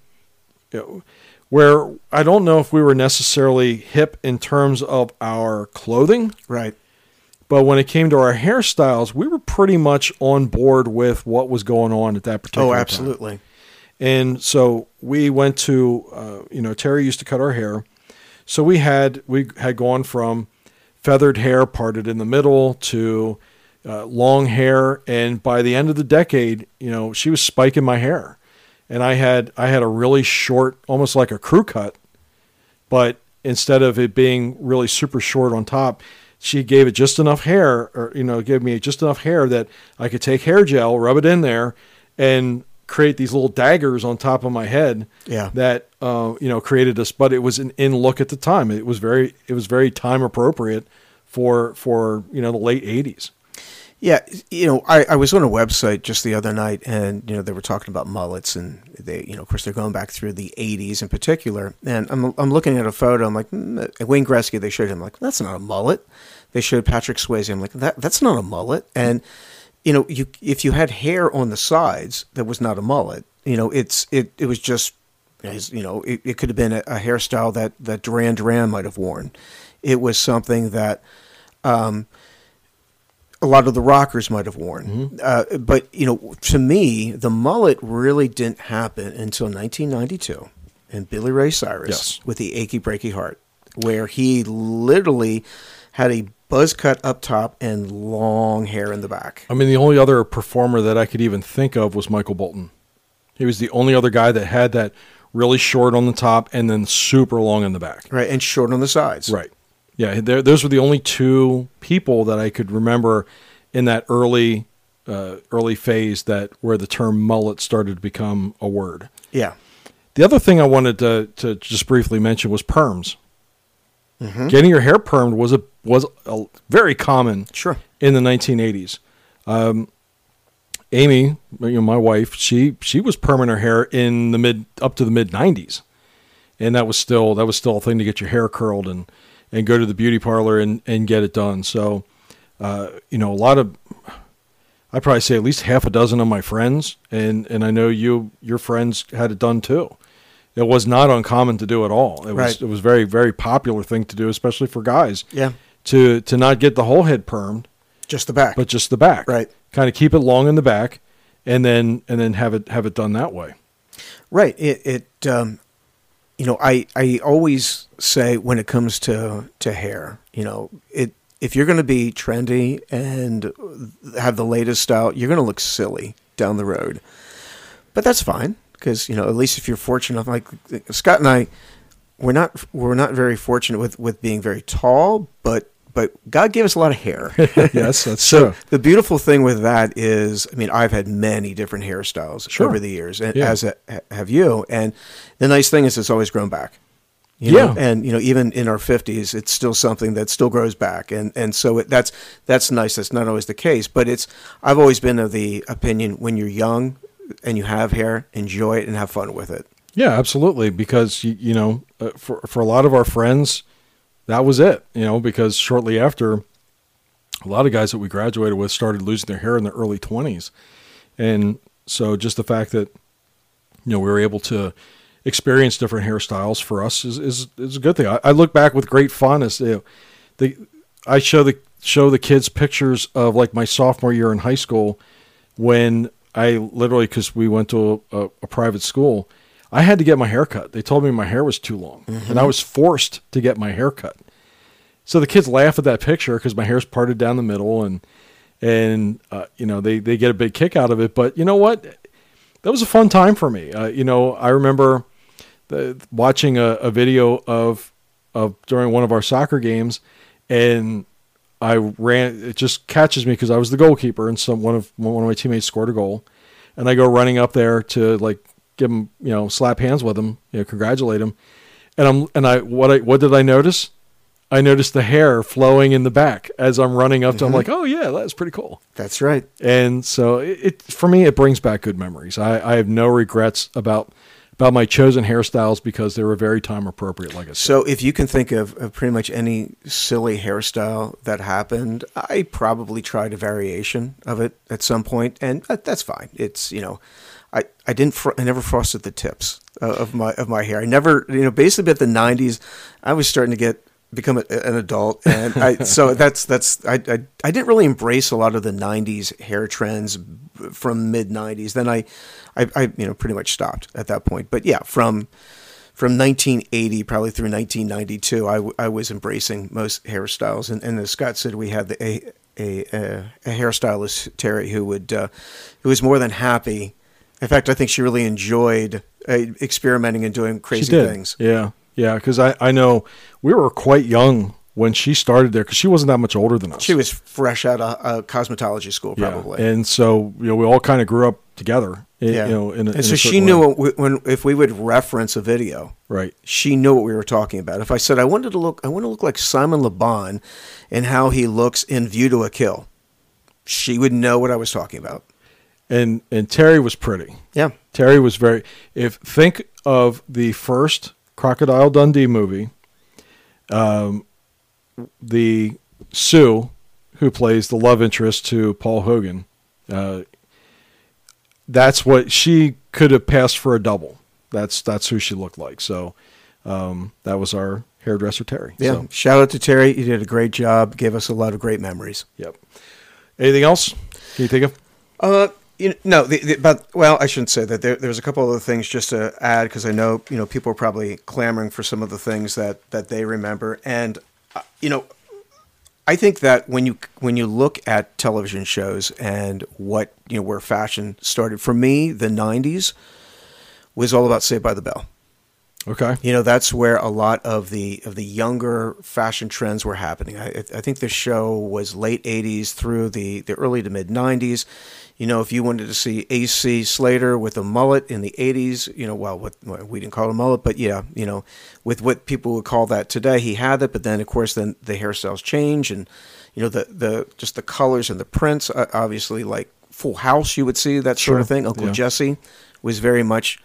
you know, where I don't know if we were necessarily hip in terms of our clothing. Right. But when it came to our hairstyles, we were pretty much on board with what was going on at that particular time. Oh, absolutely. Time. And so we went to, uh, you know, Terry used to cut our hair. So we had, we had gone from feathered hair parted in the middle to uh, long hair. And by the end of the decade, you know, she was spiking my hair. And I had, I had a really short, almost like a crew cut, but instead of it being really super short on top, she gave it just enough hair, or, you know, gave me just enough hair that I could take hair gel, rub it in there, and create these little daggers on top of my head. Yeah. That, uh, you know, created this, but it was an in look at the time. It was very, it was very time appropriate for, for, you know, the late eighties. Yeah. You know, I, I was on a website just the other night, and, you know, they were talking about mullets, and they, you know, of course they're going back through the eighties in particular. And I'm, I'm looking at a photo. I'm like, mm, Wayne Gretzky, they showed him, like, that's not a mullet. They showed Patrick Swayze. I'm like, that that's not a mullet. And, you know, you if you had hair on the sides, that was not a mullet. You know, it's it it was just, you know, it, it could have been a, a hairstyle that, that Duran Duran might have worn. It was something that um, a lot of the rockers might have worn. Mm-hmm. Uh, but, you know, to me, the mullet really didn't happen until nineteen ninety-two and Billy Ray Cyrus, yes, with the Achy Breaky Heart, where he literally had a buzz cut up top and long hair in the back. I mean, the only other performer that I could even think of was Michael Bolton. He was the only other guy that had that really short on the top and then super long in the back. Right, and short on the sides. Right. Yeah, those were the only two people that I could remember in that early uh, early phase that where the term mullet started to become a word. Yeah. The other thing I wanted to, to just briefly mention was perms. Mm-hmm. Getting your hair permed was a was a very common, sure, in the nineteen eighties. Um, Amy, you know, my wife, she she was perming her hair in the mid up to the mid nineties, and that was still that was still a thing to get your hair curled and, and go to the beauty parlor and, and get it done. So, uh, you know, a lot of I'd probably say at least half a dozen of my friends, and, and I know you your friends had it done too. It was not uncommon to do at all. It was right. It was very, very popular thing to do, especially for guys. Yeah. To to not get the whole head permed. Just the back. But just the back. Right. Kind of keep it long in the back and then and then have it have it done that way. Right. It, it um you know, I, I always say when it comes to, to hair, you know, it if you're gonna be trendy and have the latest style, you're gonna look silly down the road. But that's fine. Because, you know, at least if you're fortunate, like Scott and I, we're not we're not very fortunate with, with being very tall, but but God gave us a lot of hair. Yes, that's so true. The beautiful thing with that is, I mean, I've had many different hairstyles, sure, over the years, and yeah, as a, have you. And the nice thing is, it's always grown back. You know? Yeah, and you know, even in our fifties, it's still something that still grows back, and and so it, that's that's nice. That's not always the case, but it's I've always been of the opinion when you're young and you have hair, enjoy it and have fun with it. Yeah, absolutely. Because, you, you know, uh, for, for a lot of our friends, that was it, you know, because shortly after a lot of guys that we graduated with started losing their hair in their early twenties. And so just the fact that, you know, we were able to experience different hairstyles for us is, is, is a good thing. I, I look back with great fondness. You know, the, I show the, show the kids pictures of like my sophomore year in high school when I literally, because we went to a, a private school, I had to get my hair cut. They told me my hair was too long, mm-hmm, and I was forced to get my hair cut. So the kids laugh at that picture because my hair's parted down the middle, and and uh, you know they, they get a big kick out of it. But you know what? That was a fun time for me. Uh, you know, I remember the, watching a, a video of of during one of our soccer games, and I ran, it just catches me because I was the goalkeeper and some, one of, one of my teammates scored a goal and I go running up there to like give him, you know, slap hands with him, you know, congratulate him. And I'm, and I, what I, what did I notice? I noticed the hair flowing in the back as I'm running up to. Mm-hmm. I'm like, oh yeah, that's pretty cool. That's right. And so it, it for me, it brings back good memories. I, I have no regrets about about my chosen hairstyles because they were very time appropriate. Like I said. So if you can think of, of pretty much any silly hairstyle that happened, I probably tried a variation of it at some point, and that, that's fine. It's, you know, I I didn't fr- I never frosted the tips uh, of my of my hair. I never, you know, basically at the nineties, I was starting to get. become a, an adult, and I so that's that's I, I I didn't really embrace a lot of the nineties hair trends from mid nineties. Then I, I I you know pretty much stopped at that point. But yeah, from from nineteen eighty probably through nineteen ninety-two, I, I was embracing most hairstyles. And, and as Scott said, we had the, a, a a a hairstylist, Terry, who would uh, who was more than happy. In fact, I think she really enjoyed uh, experimenting and doing crazy things. Yeah. Yeah, because I, I know we were quite young when she started there because she wasn't that much older than us. She was fresh out of uh, cosmetology school, probably. Yeah. And so, you know, we all kind of grew up together. In, yeah. You know, in a, and in so she knew what we, when if we would reference a video, right? She knew what we were talking about. If I said I wanted to look, I want to look like Simon Le Bon and how he looks in View to a Kill, she would know what I was talking about. And and Terry was pretty. Yeah, Terry was very. If think of the first Crocodile Dundee movie, um, the Sue, who plays the love interest to Paul Hogan, uh, that's what she could have passed for a double. That's that's who she looked like. So um, that was our hairdresser, Terry. Yeah, so. Shout out to Terry. You did a great job. Gave us a lot of great memories. Yep. Anything else? Can you think of? Uh. You know, no, the, the, but well, I shouldn't say that. There, there's a couple other things just to add because I know you know people are probably clamoring for some of the things that, that they remember, and uh, you know, I think that when you when you look at television shows and what you know where fashion started, for me, the nineties was all about Saved by the Bell. Okay, you know that's where a lot of the of the younger fashion trends were happening. I, I think the show was late eighties through the, the early to mid nineties. You know, if you wanted to see A C Slater with a mullet in the eighties, you know, well, what, what we didn't call it a mullet, but yeah, you know, with what people would call that today, he had it. But then, of course, then the hairstyles change, and you know, the the just the colors and the prints, uh, obviously, like Full House, you would see that sort sure. of thing. Uncle yeah. Jesse was very much.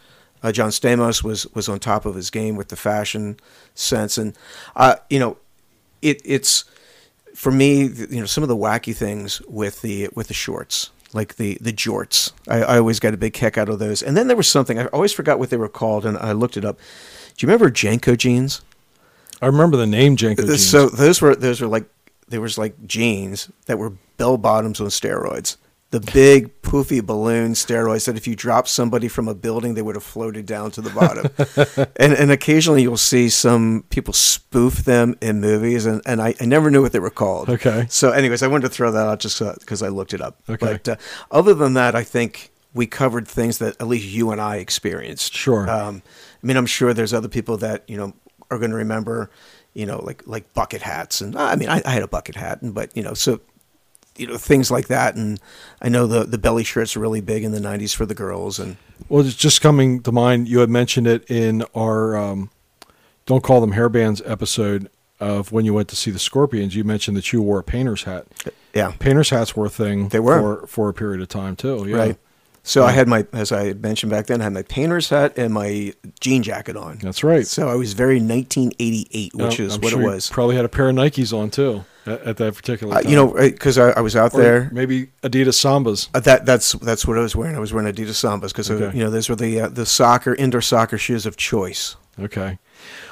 Uh, John Stamos was was on top of his game with the fashion sense, and uh, you know, it it's for me, you know, some of the wacky things with the with the shorts, like the the jorts. I, I always got a big kick out of those. And then there was something I always forgot what they were called, and I looked it up. Do you remember Jenco jeans? I remember the name Jenco jeans. So those were those were like there was like jeans that were bell bottoms on steroids. The big poofy balloon steroids that if you dropped somebody from a building, they would have floated down to the bottom. and and occasionally you'll see some people spoof them in movies, and, and I, I never knew what they were called. Okay. So anyways, I wanted to throw that out just because uh, I looked it up. Okay. But uh, other than that, I think we covered things that at least you and I experienced. Sure. Um, I mean, I'm sure there's other people that, you know, are going to remember, you know, like like bucket hats. And I mean, I, I had a bucket hat, and but, you know, so... You know, things like that, and I know the the belly shirts are really big in the nineties for the girls. And well, it's just coming to mind. You had mentioned it in our um, "Don't Call Them Hair Bands" episode of when you went to see the Scorpions. You mentioned that you wore a painter's hat. Yeah, painter's hats were a thing. They were for, for a period of time too. Yeah. Right. So yeah. I had my, as I had mentioned back then, I had my painter's hat and my jean jacket on. That's right. So I was very nineteen eighty-eight, which now, is I'm what sure it was. You probably had a pair of Nikes on too. At that particular time. Uh, you know, because I, I was out or there. Maybe Adidas Sambas. Uh, that that's that's what I was wearing. I was wearing Adidas Sambas because, okay. you know, those were the uh, the soccer, indoor soccer shoes of choice. Okay.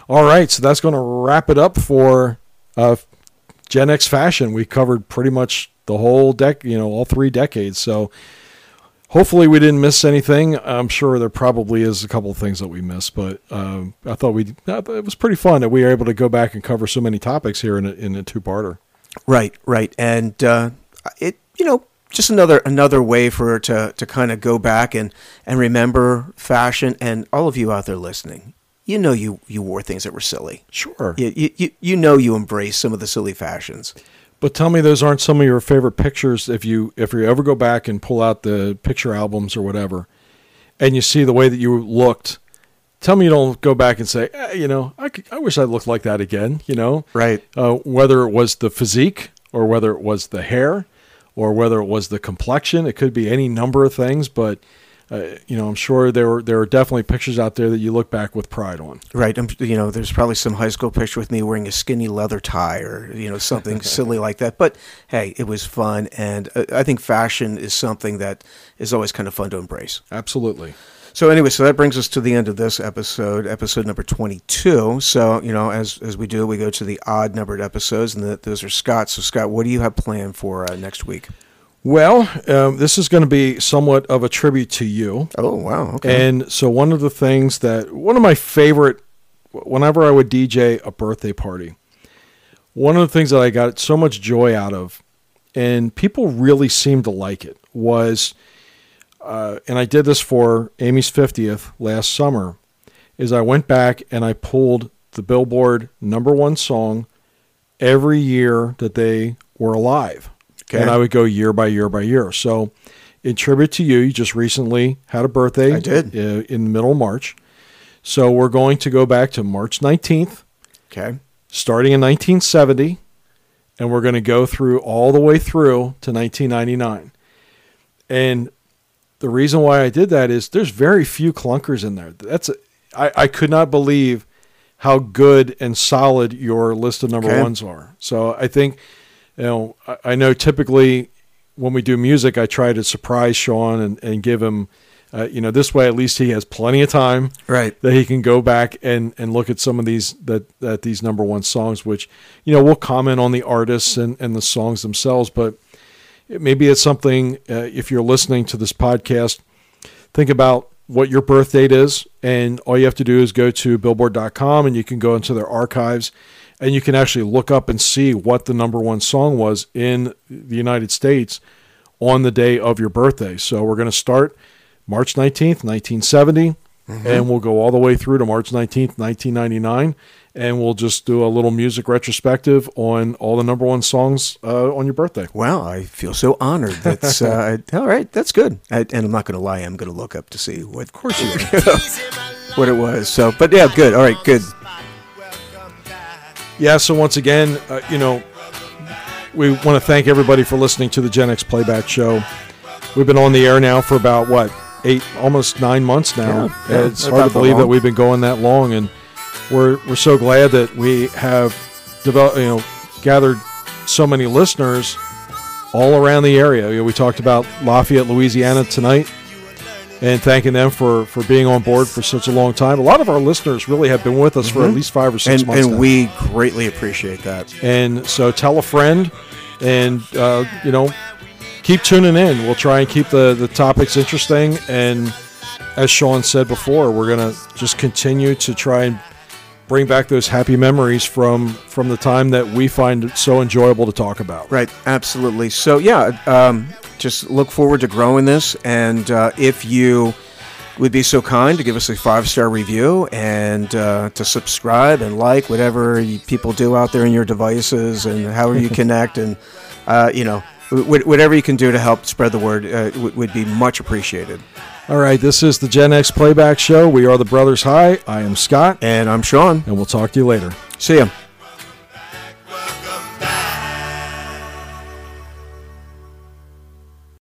All right. So that's going to wrap it up for uh, Gen X fashion. We covered pretty much the whole deck, you know, all three decades. So hopefully we didn't miss anything. I'm sure there probably is a couple of things that we missed, but um, I thought we it was pretty fun that we were able to go back and cover so many topics here in a, in a two-parter. Right, right, and uh, it you know just another another way for to to kind of go back and, and remember fashion. And all of you out there listening, you know you, you wore things that were silly. Sure, you you you know you embraced some of the silly fashions. But tell me, those aren't some of your favorite pictures. If you if you ever go back and pull out the picture albums or whatever, and you see the way that you looked Tell me you don't go back and say, eh, you know, I, could, I wish I looked like that again, you know? Right. Uh, whether it was the physique or whether it was the hair or whether it was the complexion, it could be any number of things, but, uh, you know, I'm sure there were, there are definitely pictures out there that you look back with pride on. Right. I'm, you know, there's probably some high school picture with me wearing a skinny leather tie or, you know, something silly like that. But, hey, it was fun. And I think fashion is something that is always kind of fun to embrace. Absolutely. So anyway, so that brings us to the end of this episode, episode number twenty-two. So, you know, as as we do, we go to the odd-numbered episodes, and the, those are Scott's. So, Scott, what do you have planned for uh, next week? Well, um, this is going to be somewhat of a tribute to you. Oh, wow. Okay. And so one of the things that, one of my favorite, whenever I would D J a birthday party, one of the things that I got so much joy out of, and people really seemed to like it, was... Uh, and I did this for Amy's fiftieth last summer, is I went back and I pulled the Billboard number one song every year that they were alive. Okay. And I would go year by year by year. So in tribute to you, you just recently had a birthday. I did. In, in the middle of March. So we're going to go back to March nineteenth. Okay. Starting in nineteen seventy. And we're going to go through all the way through to nineteen ninety-nine. And the reason why I did that is there's very few clunkers in there. That's a, I, I could not believe how good and solid your list of number okay. ones are. So I think, you know, I, I know typically when we do music, I try to surprise Sean and, and give him, uh, you know, this way at least he has plenty of time right. that he can go back and, and look at some of these that, that these number one songs, which, you know, we'll comment on the artists and, and the songs themselves, but maybe it's something, uh, if you're listening to this podcast, think about what your birth date is, and all you have to do is go to billboard dot com, and you can go into their archives, and you can actually look up and see what the number one song was in the United States on the day of your birthday. So we're going to start March nineteenth, nineteen seventy, mm-hmm. and we'll go all the way through to March nineteenth, nineteen ninety-nine, and we'll just do a little music retrospective on all the number one songs uh, on your birthday. Wow, I feel so honored. That's uh, all right. That's good. I, and I'm not going to lie. I'm going to look up to see what, of course you what it was. So, but yeah, good. All right, good. Yeah. So once again, uh, you know, we want to thank everybody for listening to the Gen X Playback Show. We've been on the air now for about what eight, almost nine months now. Yeah, yeah, it's hard to believe that we've been going that long, and We're we're so glad that we have developed, you know, gathered so many listeners all around the area. You know, we talked about Lafayette, Louisiana tonight, and thanking them for, for being on board for such a long time. A lot of our listeners really have been with us mm-hmm. for at least five or six and, months, and now. We greatly appreciate that. And so, tell a friend, and uh, you know, keep tuning in. We'll try and keep the, the topics interesting. And as Sean said before, we're gonna just continue to try and bring back those happy memories from, from the time that we find it so enjoyable to talk about. Right, absolutely. So, yeah, um, just look forward to growing this. And uh, if you would be so kind to give us a five-star review and uh, to subscribe and like whatever you people do out there in your devices and how you connect and, uh, you know, w- whatever you can do to help spread the word uh, w- would be much appreciated. All right, this is the Gen X Playback Show. We are the Brothers High. I am Scott. And I'm Sean. And we'll talk to you later. See ya.